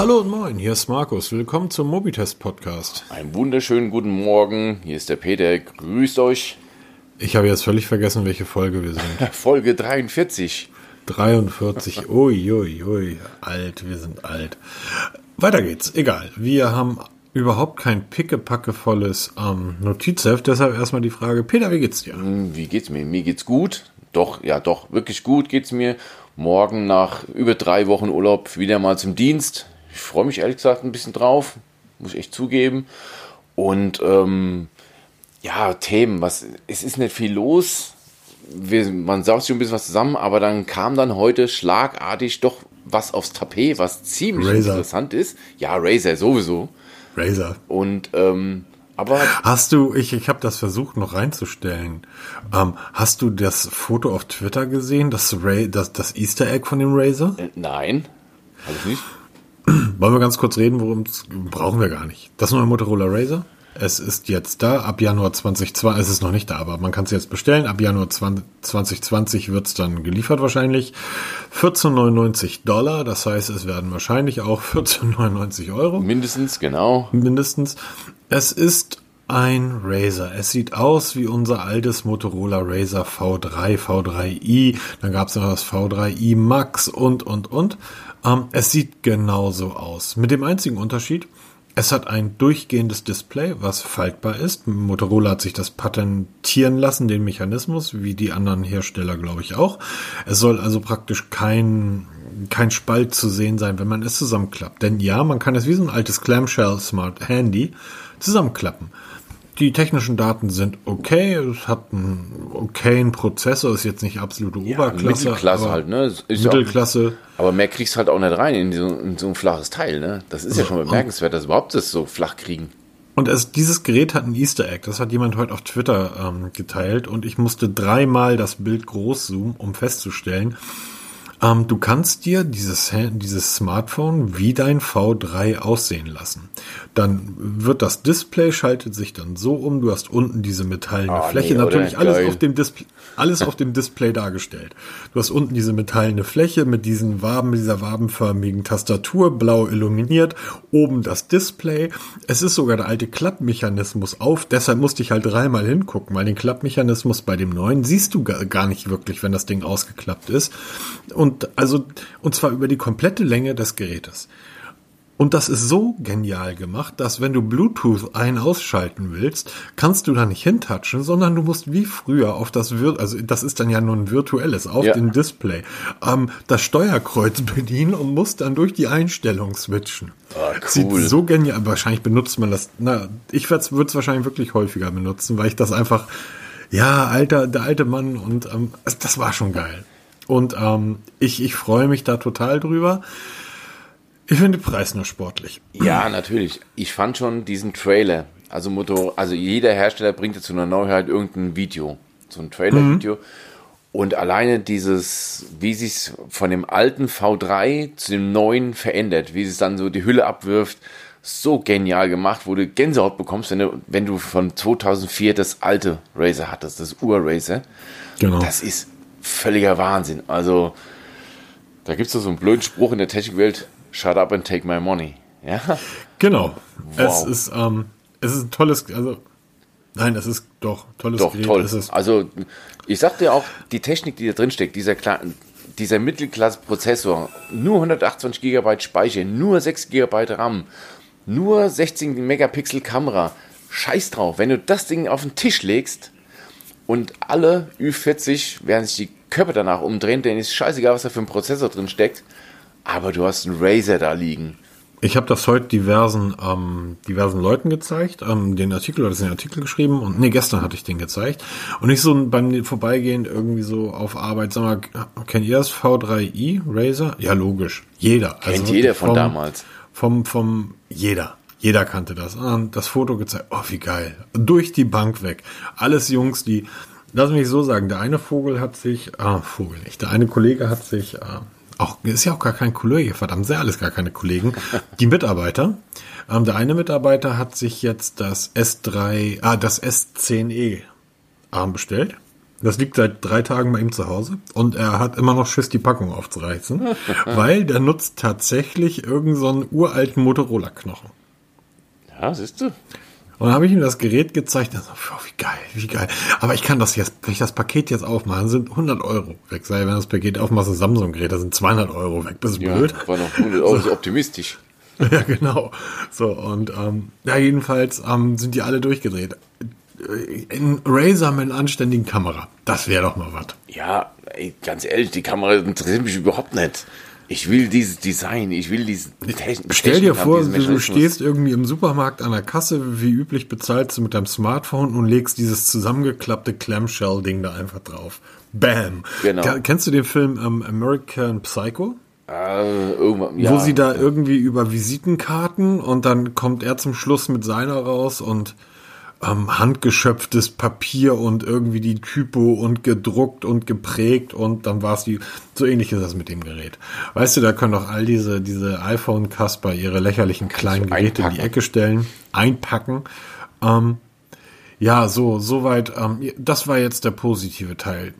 Hallo und moin, hier ist Markus. Willkommen zum Mobitest-Podcast. Einen wunderschönen guten Morgen. Hier ist der Peter. Grüßt euch. Ich habe jetzt völlig vergessen, welche Folge wir sind. Folge 43. 43. Ui, ui, ui. Alt, wir sind alt. Weiter geht's. Egal. Wir haben überhaupt kein pickepackevolles Notizheft. Deshalb erstmal die Frage, Peter, wie geht's dir? Wie geht's mir? Mir geht's gut. Doch, wirklich gut geht's mir. Morgen nach über 3 Wochen Urlaub wieder mal zum Dienst. Ich freue mich ehrlich gesagt ein bisschen drauf, muss ich echt zugeben. Und ja, Themen, es ist nicht viel los. Man saugt sich ein bisschen was zusammen, aber dann kam dann heute schlagartig doch was aufs Tapet, was ziemlich interessant ist. Ja, RAZR sowieso. RAZR. Und aber hast du, ich habe das versucht noch reinzustellen. Hast du das Foto auf Twitter gesehen, das Easter Egg von dem RAZR? Nein, habe ich nicht. Wollen wir ganz kurz reden, worum es brauchen wir gar nicht. Das neue Motorola RAZR. Es ist jetzt da, ab Januar 2020, es ist noch nicht da, aber man kann es jetzt bestellen. Ab Januar 2020 wird es dann geliefert wahrscheinlich. $14,99, das heißt, es werden wahrscheinlich auch €14,99. Mindestens, genau. Mindestens. Es ist ein RAZR. Es sieht aus wie unser altes Motorola RAZR V3, V3i. Dann gab es noch das V3i Max und. Es sieht genauso aus. Mit dem einzigen Unterschied, es hat ein durchgehendes Display, was faltbar ist. Motorola hat sich das patentieren lassen, den Mechanismus, wie die anderen Hersteller, glaube ich, auch. Es soll also praktisch kein Spalt zu sehen sein, wenn man es zusammenklappt. Denn ja, man kann es wie so ein altes Clamshell Smart Handy zusammenklappen. Die technischen Daten sind okay, es hat einen okayen Prozessor, ist jetzt nicht absolute Oberklasse. Mittelklasse aber halt, ne? Mittelklasse. Auch, aber mehr kriegst du halt auch nicht rein in so ein flaches Teil, ne? Das ist ja schon bemerkenswert, dass überhaupt das so flach kriegen. Und dieses Gerät hat ein Easter Egg, das hat jemand heute auf Twitter geteilt und ich musste 3-mal das Bild groß zoomen, um festzustellen, du kannst dir dieses Smartphone wie dein V3 aussehen lassen. Dann wird das Display, schaltet sich dann so um, du hast unten diese metallene Fläche, natürlich alles auf dem Display dargestellt. Du hast unten diese metallene Fläche mit diesen Waben, mit dieser wabenförmigen Tastatur, blau illuminiert, oben das Display. Es ist sogar der alte Klappmechanismus auf, deshalb musste ich halt 3-mal hingucken, weil den Klappmechanismus bei dem neuen siehst du gar nicht wirklich, wenn das Ding ausgeklappt ist. Und zwar über die komplette Länge des Gerätes. Und das ist so genial gemacht, dass wenn du Bluetooth ausschalten willst, kannst du da nicht hintatschen, sondern du musst wie früher auf das ist dann ja nur ein virtuelles, auf dem Display, das Steuerkreuz bedienen und musst dann durch die Einstellung switchen. Ah, cool. Sieht so genial, wahrscheinlich benutzt man das, ich würde es wahrscheinlich wirklich häufiger benutzen, weil ich das einfach, der alte Mann und das war schon geil. Und ich freue mich da total drüber. Ich finde den Preis nur sportlich. Ja, natürlich. Ich fand schon diesen Trailer. Also jeder Hersteller bringt ja zu einer Neuheit irgendein Video. So ein Trailer-Video. Mhm. Und alleine wie sich von dem alten V3 zu dem neuen verändert, wie es dann so die Hülle abwirft, so genial gemacht, wo du Gänsehaut bekommst, wenn du von 2004 das alte RAZR hattest, das Ur-RAZR. Genau. Das ist völliger Wahnsinn. Also, da gibt es doch so einen blöden Spruch in der Technikwelt: Shut up and take my money. Ja? Genau. Wow. Es ist ein tolles, Gerät. Toll. Es ist also, ich sagte ja auch, die Technik, die da drin steckt, dieser Mittelklasse-Prozessor, nur 128 GB Speicher, nur 6 GB RAM, nur 16 Megapixel Kamera. Scheiß drauf, wenn du das Ding auf den Tisch legst. Und alle Ü40 werden sich die Köpfe danach umdrehen, denn ist scheißegal, was da für ein Prozessor drin steckt. Aber du hast einen RAZR da liegen. Ich habe das heute diversen Leuten gezeigt, den Artikel geschrieben und gestern hatte ich den gezeigt und ich so beim Vorbeigehen irgendwie so auf Arbeit, sag mal, kennt ihr das V3i RAZR? Ja, logisch, jeder. Kennt also jeder von damals. Jeder. Jeder kannte das. Und das Foto gezeigt. Oh, wie geil. Durch die Bank weg. Alles Jungs, die, lass mich so sagen, der eine Vogel hat sich, der eine Kollege hat sich, ist ja auch gar kein Kollege, verdammt, sehr alles gar keine Kollegen, die Mitarbeiter. Der eine Mitarbeiter hat sich jetzt das S10e bestellt. Das liegt seit 3 Tagen bei ihm zu Hause und er hat immer noch Schiss, die Packung aufzureißen, weil der nutzt tatsächlich irgend so einen uralten Motorola-Knochen. Ja, siehst du. Und dann habe ich ihm das Gerät gezeigt und so, oh, wie geil. Aber ich kann das jetzt, wenn ich das Paket jetzt aufmache, sind 100 Euro weg. Sei, wenn das Paket aufmacht, ist ein Samsung-Gerät, da sind 200 Euro weg. Bist du blöd? Ja, war noch 100 Euro, so optimistisch. Ja, genau. So, und ja, jedenfalls sind die alle durchgedreht. Ein Razer mit einer anständigen Kamera. Das wäre doch mal was. Ja, ey, ganz ehrlich, die Kamera interessiert mich überhaupt nicht. Ich will dieses Design, ich will diesen Technik. Stell dir vor, du stehst irgendwie im Supermarkt an der Kasse, wie üblich bezahlst du mit deinem Smartphone und legst dieses zusammengeklappte Clamshell-Ding da einfach drauf. Bam! Genau. Kennst du den Film American Psycho? Ja, wo sie da irgendwie über Visitenkarten und dann kommt er zum Schluss mit seiner raus und handgeschöpftes Papier und irgendwie die Typo und gedruckt und geprägt und dann war es die, so ähnlich ist das mit dem Gerät. Weißt du, da können doch all diese iPhone-Kasper ihre lächerlichen kleinen Geräte in die Ecke stellen, einpacken. Ja, soweit, das war jetzt der positive Teil.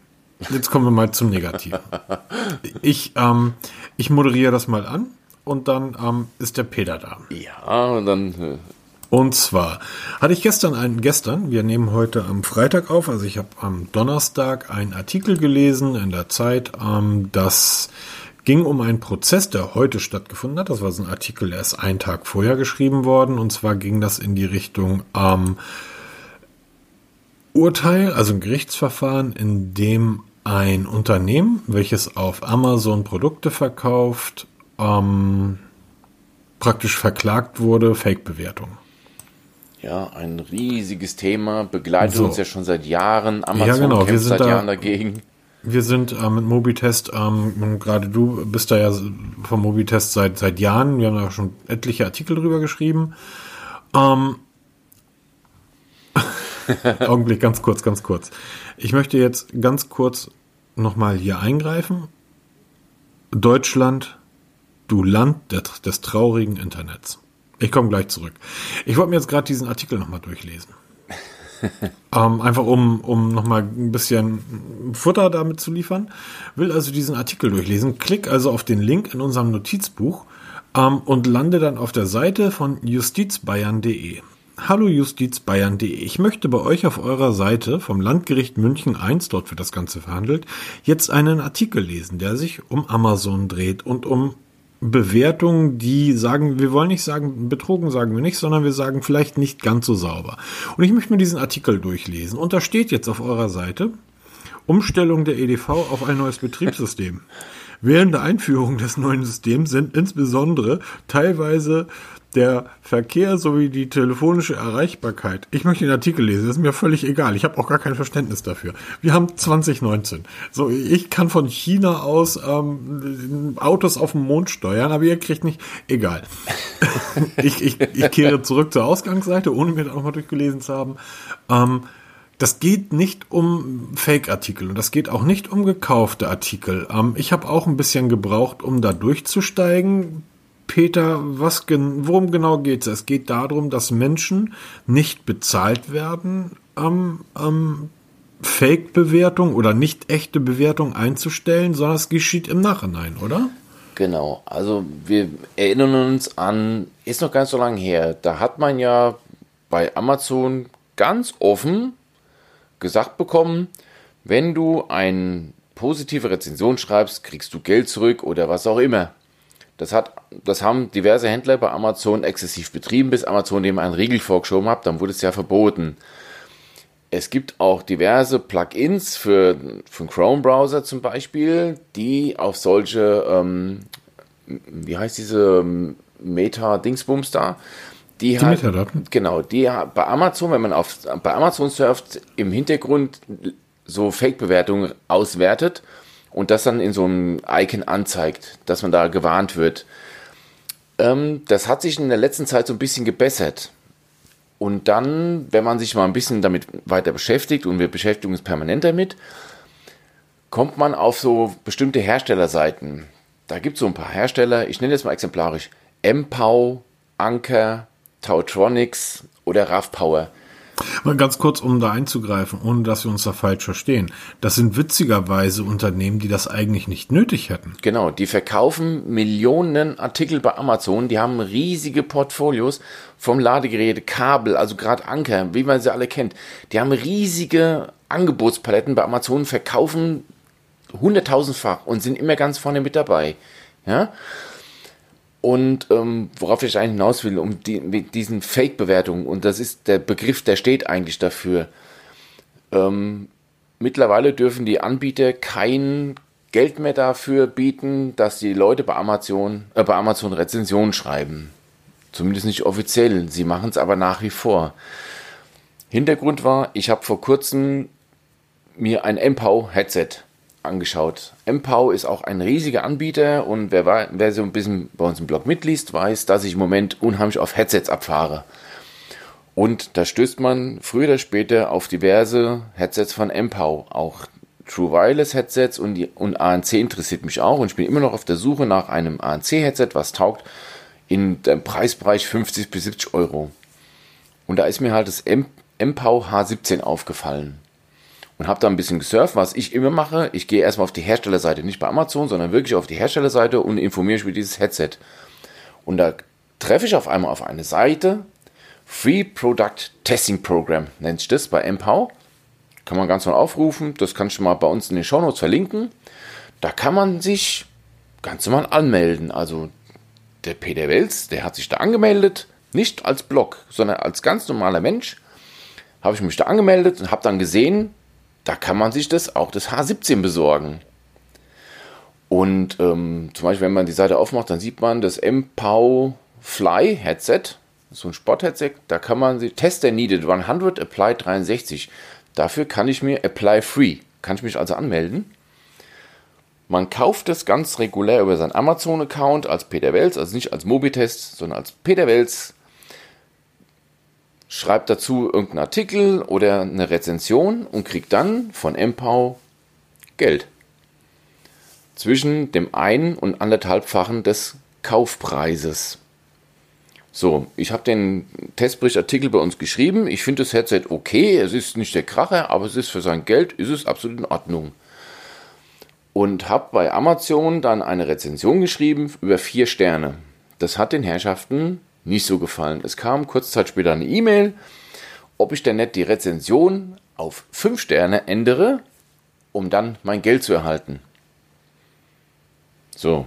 Jetzt kommen wir mal zum Negativen. Ich moderiere das mal an und dann ist der Peter da. Ja, und dann... Und zwar hatte ich gestern, wir nehmen heute am Freitag auf, also ich habe am Donnerstag einen Artikel gelesen in der Zeit, das ging um einen Prozess, der heute stattgefunden hat. Das war so ein Artikel, der ist einen Tag vorher geschrieben worden und zwar ging das in die Richtung Urteil, also ein Gerichtsverfahren, in dem ein Unternehmen, welches auf Amazon Produkte verkauft, praktisch verklagt wurde, Fake-Bewertung. Ja, ein riesiges Thema, begleitet uns ja schon seit Jahren. Amazon kämpft seit Jahren dagegen. Wir sind mit Mobitest, gerade du bist da ja vom Mobitest seit Jahren, wir haben da schon etliche Artikel drüber geschrieben. Augenblick, ganz kurz. Ich möchte jetzt ganz kurz nochmal hier eingreifen. Deutschland, du Land des traurigen Internets. Ich komme gleich zurück. Ich wollte mir jetzt gerade diesen Artikel nochmal durchlesen. Einfach um nochmal ein bisschen Futter damit zu liefern. Will also diesen Artikel durchlesen, klick also auf den Link in unserem Notizbuch und lande dann auf der Seite von justizbayern.de. Hallo justizbayern.de. Ich möchte bei euch auf eurer Seite vom Landgericht München 1, dort wird das Ganze verhandelt, jetzt einen Artikel lesen, der sich um Amazon dreht und um Bewertungen, die sagen, wir wollen nicht sagen, betrogen sagen wir nicht, sondern wir sagen vielleicht nicht ganz so sauber. Und ich möchte mir diesen Artikel durchlesen. Und da steht jetzt auf eurer Seite, Umstellung der EDV auf ein neues Betriebssystem. Während der Einführung des neuen Systems sind insbesondere teilweise der Verkehr sowie die telefonische Erreichbarkeit. Ich möchte den Artikel lesen, das ist mir völlig egal. Ich habe auch gar kein Verständnis dafür. Wir haben 2019. So, ich kann von China aus Autos auf dem Mond steuern, aber ihr kriegt nicht... Egal. Ich kehre zurück zur Ausgangsseite, ohne mir das auch mal durchgelesen zu haben. Das geht nicht um Fake-Artikel und das geht auch nicht um gekaufte Artikel. Ich habe auch ein bisschen gebraucht, um da durchzusteigen. Peter, worum genau geht es? Es geht darum, dass Menschen nicht bezahlt werden, Fake-Bewertung oder nicht echte Bewertung einzustellen, sondern es geschieht im Nachhinein, oder? Genau, also wir erinnern uns an, ist noch gar nicht so lange her, da hat man ja bei Amazon ganz offen gesagt bekommen, wenn du eine positive Rezension schreibst, kriegst du Geld zurück oder was auch immer. Das haben diverse Händler bei Amazon exzessiv betrieben, bis Amazon dem einen Riegel vorgeschoben hat, dann wurde es ja verboten. Es gibt auch diverse Plugins für den Chrome-Browser zum Beispiel, die auf solche, wie heißt diese Meta-Dingsbums da? Die Metadaten? Genau, die bei Amazon, wenn man bei Amazon surft, im Hintergrund so Fake-Bewertungen auswertet und das dann in so einem Icon anzeigt, dass man da gewarnt wird. Das hat sich in der letzten Zeit so ein bisschen gebessert. Und dann, wenn man sich mal ein bisschen damit weiter beschäftigt, und wir beschäftigen uns permanent damit, kommt man auf so bestimmte Herstellerseiten. Da gibt es so ein paar Hersteller, ich nenne jetzt mal exemplarisch Mpow, Anker, TaoTronics oder RAVPower. Aber ganz kurz, um da einzugreifen, ohne dass wir uns da falsch verstehen. Das sind witzigerweise Unternehmen, die das eigentlich nicht nötig hätten. Genau, die verkaufen Millionen Artikel bei Amazon. Die haben riesige Portfolios vom Ladegerät, Kabel, also gerade Anker, wie man sie alle kennt. Die haben riesige Angebotspaletten bei Amazon, verkaufen 100.000-fach und sind immer ganz vorne mit dabei. Ja? Und worauf ich eigentlich hinaus will, um mit diesen Fake-Bewertungen, und das ist der Begriff, der steht eigentlich dafür. Mittlerweile dürfen die Anbieter kein Geld mehr dafür bieten, dass die Leute bei Amazon Rezensionen schreiben. Zumindest nicht offiziell, sie machen es aber nach wie vor. Hintergrund war, ich habe vor kurzem mir ein Mpow-Headset angeschaut. Mpow ist auch ein riesiger Anbieter, und wer so ein bisschen bei uns im Blog mitliest, weiß, dass ich im Moment unheimlich auf Headsets abfahre. Und da stößt man früher oder später auf diverse Headsets von Mpow. Auch True Wireless Headsets und ANC interessiert mich auch, und ich bin immer noch auf der Suche nach einem ANC-Headset, was taugt, in dem Preisbereich 50 bis 70 Euro. Und da ist mir halt das Mpow H17 aufgefallen. Und habe da ein bisschen gesurft, was ich immer mache. Ich gehe erstmal auf die Herstellerseite, nicht bei Amazon, sondern wirklich auf die Herstellerseite und informiere mich über dieses Headset. Und da treffe ich auf einmal auf eine Seite, Free Product Testing Program nennt sich das bei Mpow. Kann man ganz normal aufrufen, das kannst du mal bei uns in den Shownotes verlinken. Da kann man sich ganz normal anmelden. Also der Peter Welz, der hat sich da angemeldet, nicht als Blog, sondern als ganz normaler Mensch. Habe ich mich da angemeldet und habe dann gesehen, da kann man sich das H17 besorgen. Und zum Beispiel, wenn man die Seite aufmacht, dann sieht man das Mpow Fly Headset, so ein Sport-Headset, da kann man sich Tester Needed 100 Apply 63. Dafür kann ich mir Apply Free, kann ich mich also anmelden. Man kauft das ganz regulär über seinen Amazon-Account als Peter Welz, also nicht als Mobitest, sondern als Peter Welz. Schreibt dazu irgendeinen Artikel oder eine Rezension und kriegt dann von Mpow Geld. Zwischen dem einen und 1,5-fachen des Kaufpreises. So, ich habe den Testberichtartikel bei uns geschrieben. Ich finde das Headset okay, es ist nicht der Kracher, aber es ist für sein Geld, ist es absolut in Ordnung. Und habe bei Amazon dann eine Rezension geschrieben über 4 Sterne. Das hat den Herrschaften nicht so gefallen. Es kam kurze Zeit später eine E-Mail, ob ich denn nicht die Rezension auf 5 Sterne ändere, um dann mein Geld zu erhalten. So,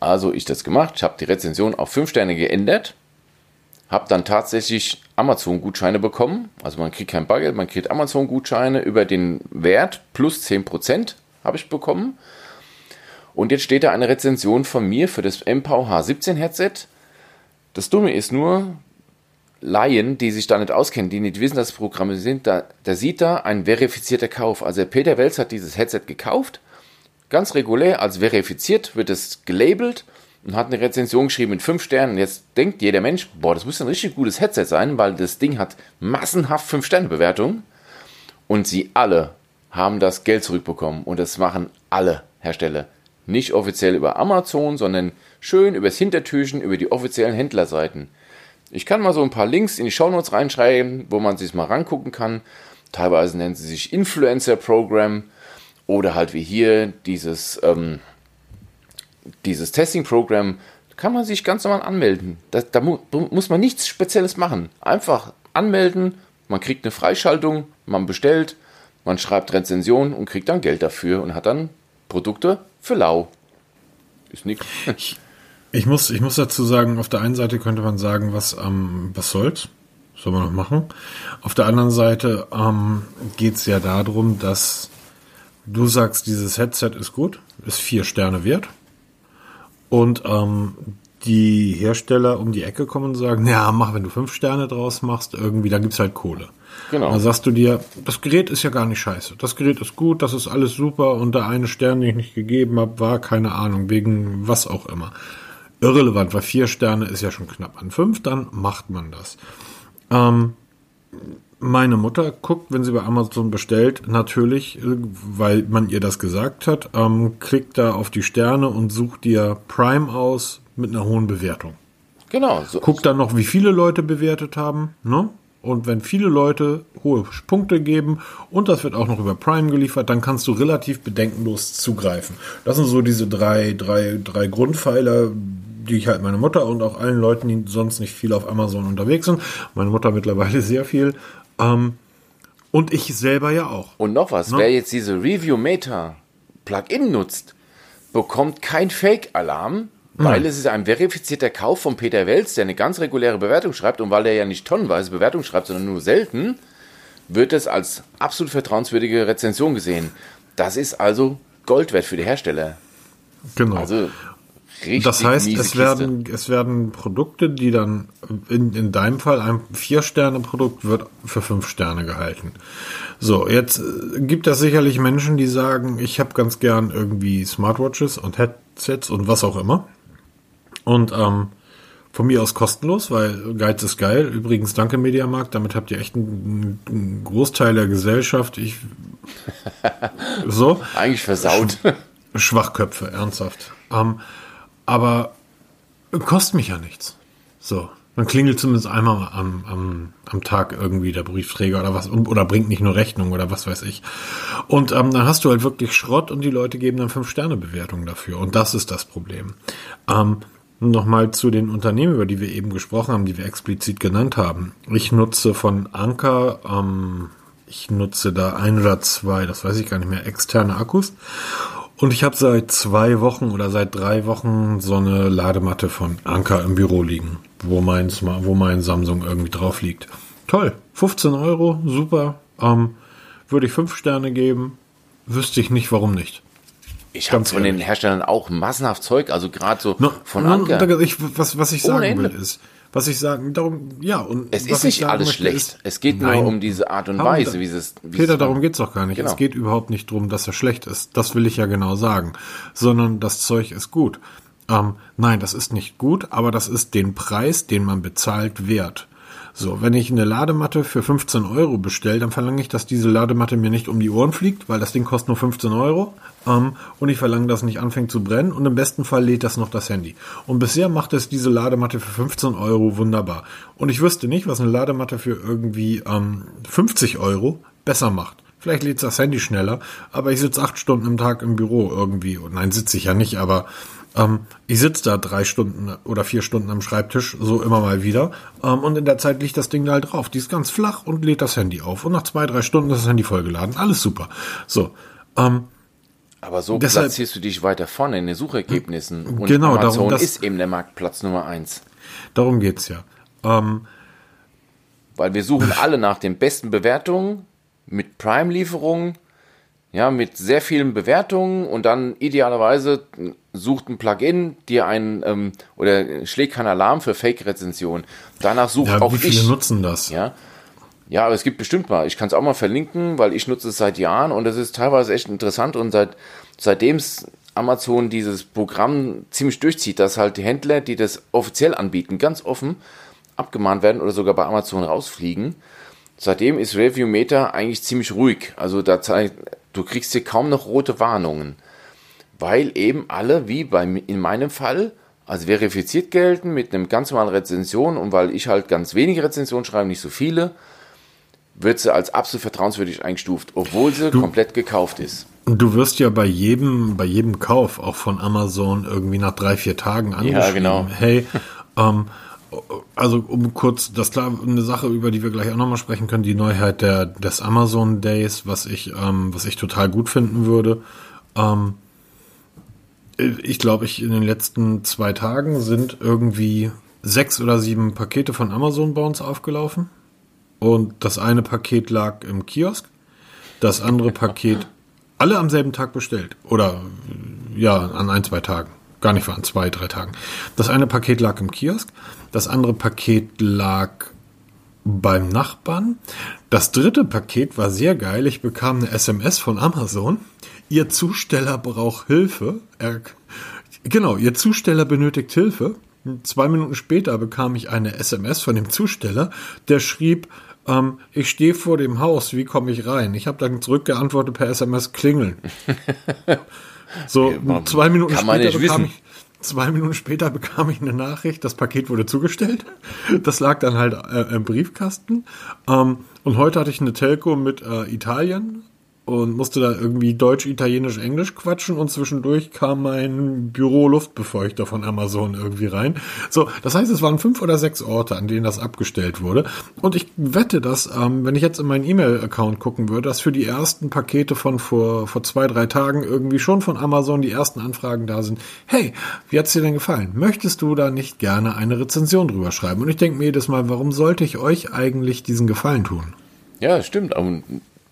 also ich das gemacht. Ich habe die Rezension auf 5 Sterne geändert, habe dann tatsächlich Amazon-Gutscheine bekommen. Also man kriegt kein Bargeld, man kriegt Amazon-Gutscheine über den Wert plus 10%. Habe ich bekommen. Und jetzt steht da eine Rezension von mir für das Mpow H17 Headset. Das Dumme ist nur, Laien, die sich da nicht auskennen, die nicht wissen, dass Programme sind, da sieht da ein verifizierter Kauf. Also Peter Welz hat dieses Headset gekauft, ganz regulär, als verifiziert wird es gelabelt und hat eine Rezension geschrieben mit 5 Sternen. Jetzt denkt jeder Mensch, boah, das muss ein richtig gutes Headset sein, weil das Ding hat massenhaft 5-Sterne-Bewertungen und sie alle haben das Geld zurückbekommen. Und das machen alle Hersteller. Nicht offiziell über Amazon, sondern schön übers Hintertürchen, über die offiziellen Händlerseiten. Ich kann mal so ein paar Links in die Shownotes reinschreiben, wo man sich mal rangucken kann. Teilweise nennen sie sich Influencer-Programm oder halt wie hier dieses Testing-Programm. Da kann man sich ganz normal anmelden. Da muss man nichts Spezielles machen. Einfach anmelden, man kriegt eine Freischaltung, man bestellt. Man schreibt Rezensionen und kriegt dann Geld dafür und hat dann Produkte für lau. Ist nix. Ich muss dazu sagen, auf der einen Seite könnte man sagen, was soll's? Soll man noch machen? Auf der anderen Seite geht's ja darum, dass du sagst, dieses Headset ist gut, ist 4 Sterne wert. Und die Hersteller um die Ecke kommen und sagen, ja, mach, wenn du 5 Sterne draus machst, irgendwie, dann gibt's halt Kohle. Genau. Dann sagst du dir, das Gerät ist ja gar nicht scheiße. Das Gerät ist gut, das ist alles super und der eine Stern, den ich nicht gegeben habe, war, keine Ahnung, wegen was auch immer. Irrelevant, weil 4 Sterne ist ja schon knapp an 5, dann macht man das. Meine Mutter guckt, wenn sie bei Amazon bestellt, natürlich, weil man ihr das gesagt hat, klickt da auf die Sterne und sucht dir Prime aus mit einer hohen Bewertung. Genau. So. Guckt dann noch, wie viele Leute bewertet haben, ne? Und wenn viele Leute hohe Punkte geben und das wird auch noch über Prime geliefert, dann kannst du relativ bedenkenlos zugreifen. Das sind so diese drei Grundpfeiler, die ich halt meiner Mutter und auch allen Leuten, die sonst nicht viel auf Amazon unterwegs sind, meine Mutter mittlerweile sehr viel, und ich selber ja auch. Und noch was, wer jetzt diese ReviewMeta-Plugin nutzt, bekommt kein Fake-Alarm, weil es ist ein verifizierter Kauf von Peter Welz, der eine ganz reguläre Bewertung schreibt. Und weil er ja nicht tonnenweise Bewertung schreibt, sondern nur selten, wird es als absolut vertrauenswürdige Rezension gesehen. Das ist also Gold wert für die Hersteller. Genau. Also richtig, das heißt, es werden Produkte, die dann in deinem Fall, ein 4-Sterne-Produkt wird für 5 Sterne gehalten. So, jetzt gibt es sicherlich Menschen, die sagen, ich habe ganz gern irgendwie Smartwatches und Headsets und was auch immer. Und von mir aus kostenlos, weil Geiz ist geil. Übrigens, danke Mediamarkt, damit habt ihr echt einen Großteil der Gesellschaft. Eigentlich versaut. Schwachköpfe, ernsthaft. Aber kostet mich ja nichts. So, man klingelt zumindest einmal am Tag irgendwie der Briefträger oder was, oder bringt nicht nur Rechnung oder was weiß ich. Und dann hast du halt wirklich Schrott und die Leute geben dann 5-Sterne-Bewertungen dafür. Und das ist das Problem. Nochmal zu den Unternehmen, über die wir eben gesprochen haben, die wir explizit genannt haben. Ich nutze von Anker, ich nutze da 1 oder 2, das weiß ich gar nicht mehr, externe Akkus. Und ich habe seit 2 Wochen oder seit 3 Wochen so eine Ladematte von Anker im Büro liegen, wo mein Samsung irgendwie drauf liegt. Toll, 15 Euro, super. Würde ich 5 Sterne geben, wüsste ich nicht, warum nicht. Ich habe von den Herstellern auch massenhaft Zeug, also gerade so von Anker. Es ist nicht alles schlecht. Es geht nur um diese Art und Weise, wie es... Peter, darum geht es doch gar nicht. Genau. Es geht überhaupt nicht darum, dass er schlecht ist. Das will ich ja genau sagen. Sondern das Zeug ist gut. Nein, das ist nicht gut, aber das ist den Preis, den man bezahlt, wert. So, wenn ich eine Ladematte für 15 Euro bestelle, dann verlange ich, dass diese Ladematte mir nicht um die Ohren fliegt, weil das Ding kostet nur 15 Euro. Und ich verlange, dass es nicht anfängt zu brennen und im besten Fall lädt das noch das Handy. Und bisher macht es diese Ladematte für 15 Euro wunderbar. Und ich wüsste nicht, was eine Ladematte für irgendwie 50 Euro besser macht. Vielleicht lädt das Handy schneller, aber ich sitze 8 Stunden am Tag im Büro irgendwie. Und nein, sitze ich ja nicht, aber ich sitze da 3 Stunden oder 4 Stunden am Schreibtisch, so immer mal wieder. Und in der Zeit liegt das Ding da halt drauf. Die ist ganz flach und lädt das Handy auf. Und nach 2, 3 Stunden ist das Handy vollgeladen. Alles super. So, aber so deshalb platzierst du dich weiter vorne in den Suchergebnissen. Und genau, Amazon ist eben der Marktplatz Nummer 1. Darum geht's ja. Weil wir suchen alle nach den besten Bewertungen, mit Prime-Lieferungen, ja, mit sehr vielen Bewertungen und dann idealerweise sucht ein Plugin dir einen oder schlägt keinen Alarm für Fake-Rezensionen. Danach sucht ja, auch wie viele nutzen das? Ja, aber es gibt bestimmt mal. Ich kann es auch mal verlinken, weil ich nutze es seit Jahren und es ist teilweise echt interessant. Und seitdem Amazon dieses Programm ziemlich durchzieht, dass halt die Händler, die das offiziell anbieten, ganz offen abgemahnt werden oder sogar bei Amazon rausfliegen. Seitdem ist ReviewMeta eigentlich ziemlich ruhig. Also du kriegst hier kaum noch rote Warnungen, weil eben alle, wie in meinem Fall, als verifiziert gelten mit einem ganz normalen Rezension und weil ich halt ganz wenige Rezensionen schreibe, nicht so viele, wird sie als absolut vertrauenswürdig eingestuft, obwohl sie komplett gekauft ist. Du wirst ja bei jedem Kauf auch von Amazon irgendwie nach 3, 4 Tagen angeschrieben. Ja, genau. Hey, also um kurz, das ist klar eine Sache, über die wir gleich auch nochmal sprechen können, die Neuheit des Amazon Days, was ich total gut finden würde. Ich glaube, in den letzten 2 Tagen sind irgendwie 6 oder 7 Pakete von Amazon bei uns aufgelaufen. Und das eine Paket lag im Kiosk, das andere Paket alle am selben Tag bestellt. Oder ja, an 1, 2 Tagen. Gar nicht, war an 2, 3 Tagen. Das eine Paket lag im Kiosk, das andere Paket lag beim Nachbarn. Das dritte Paket war sehr geil. Ich bekam eine SMS von Amazon. Ihr Zusteller braucht Hilfe. Ihr Zusteller benötigt Hilfe. 2 Minuten später bekam ich eine SMS von dem Zusteller, der schrieb, ich stehe vor dem Haus, wie komme ich rein? Ich habe dann zurückgeantwortet per SMS klingeln. So, 2 Minuten später bekam ich 2 Minuten später bekam ich eine Nachricht, das Paket wurde zugestellt. Das lag dann halt im Briefkasten. Und heute hatte ich eine Telco mit Italien und musste da irgendwie Deutsch, Italienisch, Englisch quatschen. Und zwischendurch kam mein Büro-Luftbefeuchter von Amazon irgendwie rein. So, das heißt, es waren 5 oder 6 Orte, an denen das abgestellt wurde. Und ich wette, dass, wenn ich jetzt in meinen E-Mail-Account gucken würde, dass für die ersten Pakete von vor 2, 3 Tagen irgendwie schon von Amazon die ersten Anfragen da sind. Hey, wie hat's dir denn gefallen? Möchtest du da nicht gerne eine Rezension drüber schreiben? Und ich denke mir jedes Mal, warum sollte ich euch eigentlich diesen Gefallen tun? Ja, stimmt.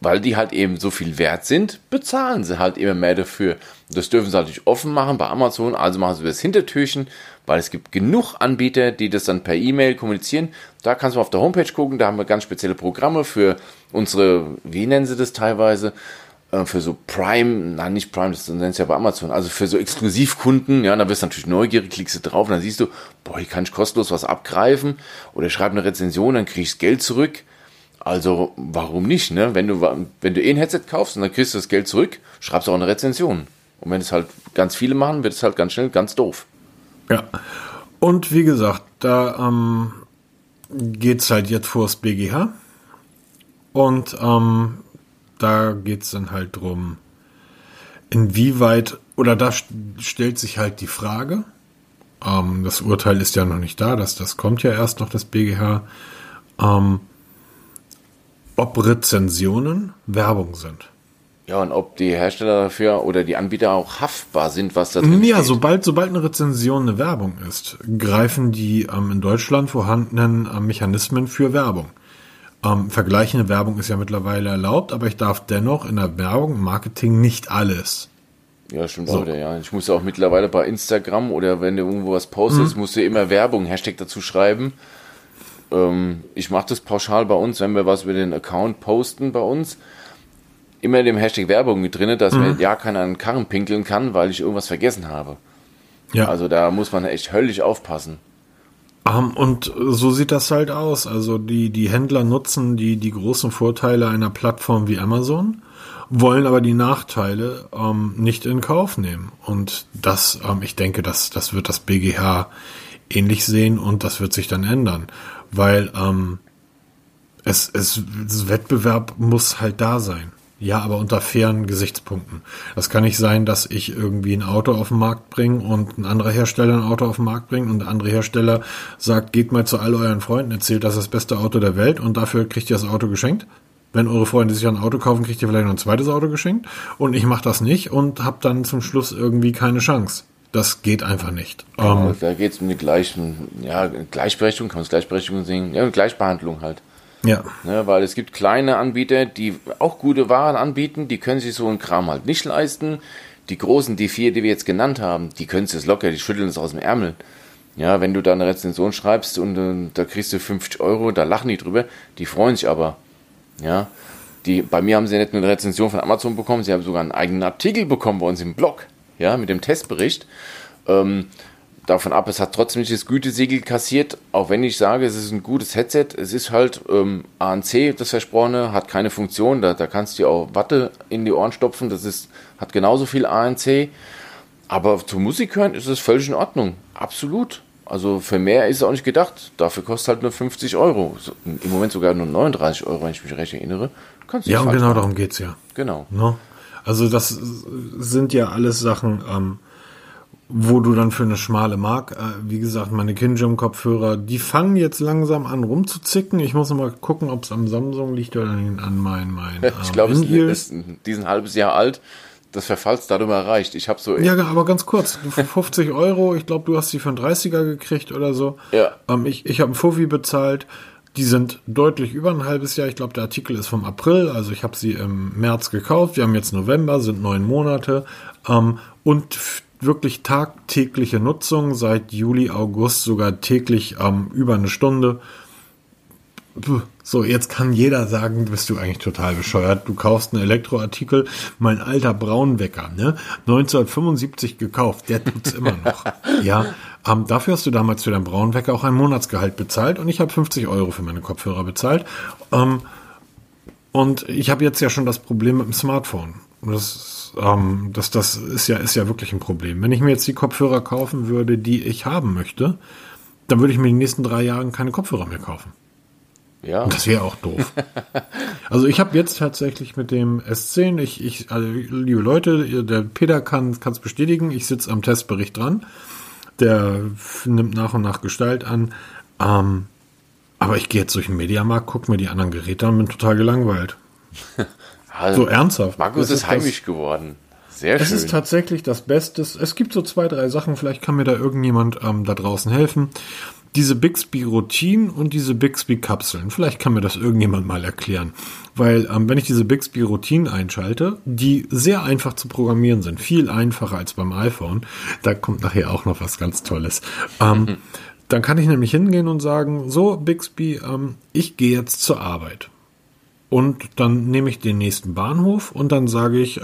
Weil die halt eben so viel wert sind, bezahlen sie halt immer mehr dafür. Das dürfen sie natürlich offen machen bei Amazon, also machen sie das Hintertürchen, weil es gibt genug Anbieter, die das dann per E-Mail kommunizieren. Da kannst du auf der Homepage gucken, da haben wir ganz spezielle Programme für unsere, wie nennen sie das teilweise, für so Prime, nein, nicht Prime, das nennen sie ja bei Amazon, also für so Exklusivkunden, ja, da wirst du natürlich neugierig, klickst du drauf und dann siehst du, boah, hier kann ich kostenlos was abgreifen oder schreib eine Rezension, dann kriegst du Geld zurück. Also, warum nicht, ne? Wenn du ein Headset kaufst und dann kriegst du das Geld zurück, schreibst du auch eine Rezension. Und wenn es halt ganz viele machen, wird es halt ganz schnell ganz doof. Ja. Und wie gesagt, da geht's halt jetzt vors BGH. Und da geht's dann halt drum, inwieweit, oder da stellt sich halt die Frage, das Urteil ist ja noch nicht da, das kommt ja erst noch, das BGH, ob Rezensionen Werbung sind. Ja, und ob die Hersteller dafür oder die Anbieter auch haftbar sind, was da drin steht. Ja, sobald eine Rezension eine Werbung ist, greifen die in Deutschland vorhandenen Mechanismen für Werbung. Vergleichende Werbung ist ja mittlerweile erlaubt, aber ich darf dennoch in der Werbung, Marketing nicht alles. Ja, stimmt so. Ja. Ich muss ja auch mittlerweile bei Instagram oder wenn du irgendwo was postest, musst du immer Werbung, Hashtag dazu schreiben. Ich mache das pauschal bei uns, wenn wir was über den Account posten bei uns, immer in dem Hashtag Werbung mit drin, dass mir ja keiner an den Karren pinkeln kann, weil ich irgendwas vergessen habe. Ja. Also da muss man echt höllisch aufpassen. Und so sieht das halt aus. Also die Händler nutzen die großen Vorteile einer Plattform wie Amazon, wollen aber die Nachteile nicht in Kauf nehmen. Und das, ich denke, das wird das BGH ähnlich sehen und das wird sich dann ändern. Weil Wettbewerb muss halt da sein. Ja, aber unter fairen Gesichtspunkten. Das kann nicht sein, dass ich irgendwie ein Auto auf den Markt bringe und ein anderer Hersteller ein Auto auf den Markt bringt und ein anderer Hersteller sagt, geht mal zu all euren Freunden, erzählt, das ist das beste Auto der Welt und dafür kriegt ihr das Auto geschenkt. Wenn eure Freunde sich ein Auto kaufen, kriegt ihr vielleicht noch ein zweites Auto geschenkt und ich mache das nicht und habe dann zum Schluss irgendwie keine Chance. Das geht einfach nicht. Ja, da geht es um die gleichen, ja, Gleichberechtigung, kann man es Gleichberechtigung sehen, ja, Gleichbehandlung halt. Ja. Ne, weil es gibt kleine Anbieter, die auch gute Waren anbieten, die können sich so einen Kram halt nicht leisten. Die großen, die 4, die wir jetzt genannt haben, die können es locker, die schütteln es aus dem Ärmel. Ja, wenn du da eine Rezension schreibst und da kriegst du 50 Euro, da lachen die drüber, die freuen sich aber. Ja, bei mir haben sie nicht nur eine Rezension von Amazon bekommen, sie haben sogar einen eigenen Artikel bekommen bei uns im Blog. Ja, mit dem Testbericht. Davon ab, es hat trotzdem nicht das Gütesiegel kassiert, auch wenn ich sage, es ist ein gutes Headset. Es ist halt ANC, das Versprochene, hat keine Funktion. Da kannst du dir auch Watte in die Ohren stopfen. Hat genauso viel ANC. Aber zu Musik hören ist es völlig in Ordnung. Absolut. Also für mehr ist es auch nicht gedacht. Dafür kostet halt nur 50 Euro. Im Moment sogar nur 39 Euro, wenn ich mich recht erinnere. Kannst du ja, und genau machen. Darum geht es ja. Genau. No. Also das sind ja alles Sachen, wo du dann für eine schmale Mark, wie gesagt, meine Kinjam-Kopfhörer, die fangen jetzt langsam an rumzuzicken. Ich muss nochmal gucken, ob es am Samsung liegt oder an meinen ich glaube, es ist ein halbes Jahr alt. Das Verfallsdatum erreicht. Ich habe so. Ja, aber ganz kurz. 50 Euro. Ich glaube, du hast die für einen 30er gekriegt oder so. Ja. Ich habe einen Fuffi bezahlt. Die sind deutlich über ein halbes Jahr. Ich glaube, der Artikel ist vom April. Also ich habe sie im März gekauft. Wir haben jetzt November, sind 9 Monate. Und wirklich tagtägliche Nutzung seit Juli, August sogar täglich über eine Stunde. So, jetzt kann jeder sagen, bist du eigentlich total bescheuert. Du kaufst einen Elektroartikel. Mein alter Braunwecker, ne? 1975 gekauft. Der tut's immer noch. Ja. Dafür hast du damals für deinen Braunwecker auch ein Monatsgehalt bezahlt und ich habe 50 Euro für meine Kopfhörer bezahlt. Und ich habe jetzt ja schon das Problem mit dem Smartphone. Das ist ja wirklich ein Problem. Wenn ich mir jetzt die Kopfhörer kaufen würde, die ich haben möchte, dann würde ich mir in den nächsten 3 Jahren keine Kopfhörer mehr kaufen. Ja. Und das wäre auch doof. Also ich habe jetzt tatsächlich mit dem S10, also liebe Leute, der Peter kann es bestätigen, ich sitze am Testbericht dran, der nimmt nach und nach Gestalt an, aber ich gehe jetzt durch den Mediamarkt, gucke mir die anderen Geräte an und bin total gelangweilt. Also, so ernsthaft. Markus ist heimisch geworden. Sehr schön. Es ist tatsächlich das Beste. Es gibt so 2, 3 Sachen, vielleicht kann mir da irgendjemand da draußen helfen. Diese Bixby-Routinen und diese Bixby-Kapseln. Vielleicht kann mir das irgendjemand mal erklären. Weil wenn ich diese Bixby-Routinen einschalte, die sehr einfach zu programmieren sind, viel einfacher als beim iPhone, da kommt nachher auch noch was ganz Tolles. Dann kann ich nämlich hingehen und sagen, so Bixby, ich gehe jetzt zur Arbeit. Und dann nehme ich den nächsten Bahnhof und dann sage ich,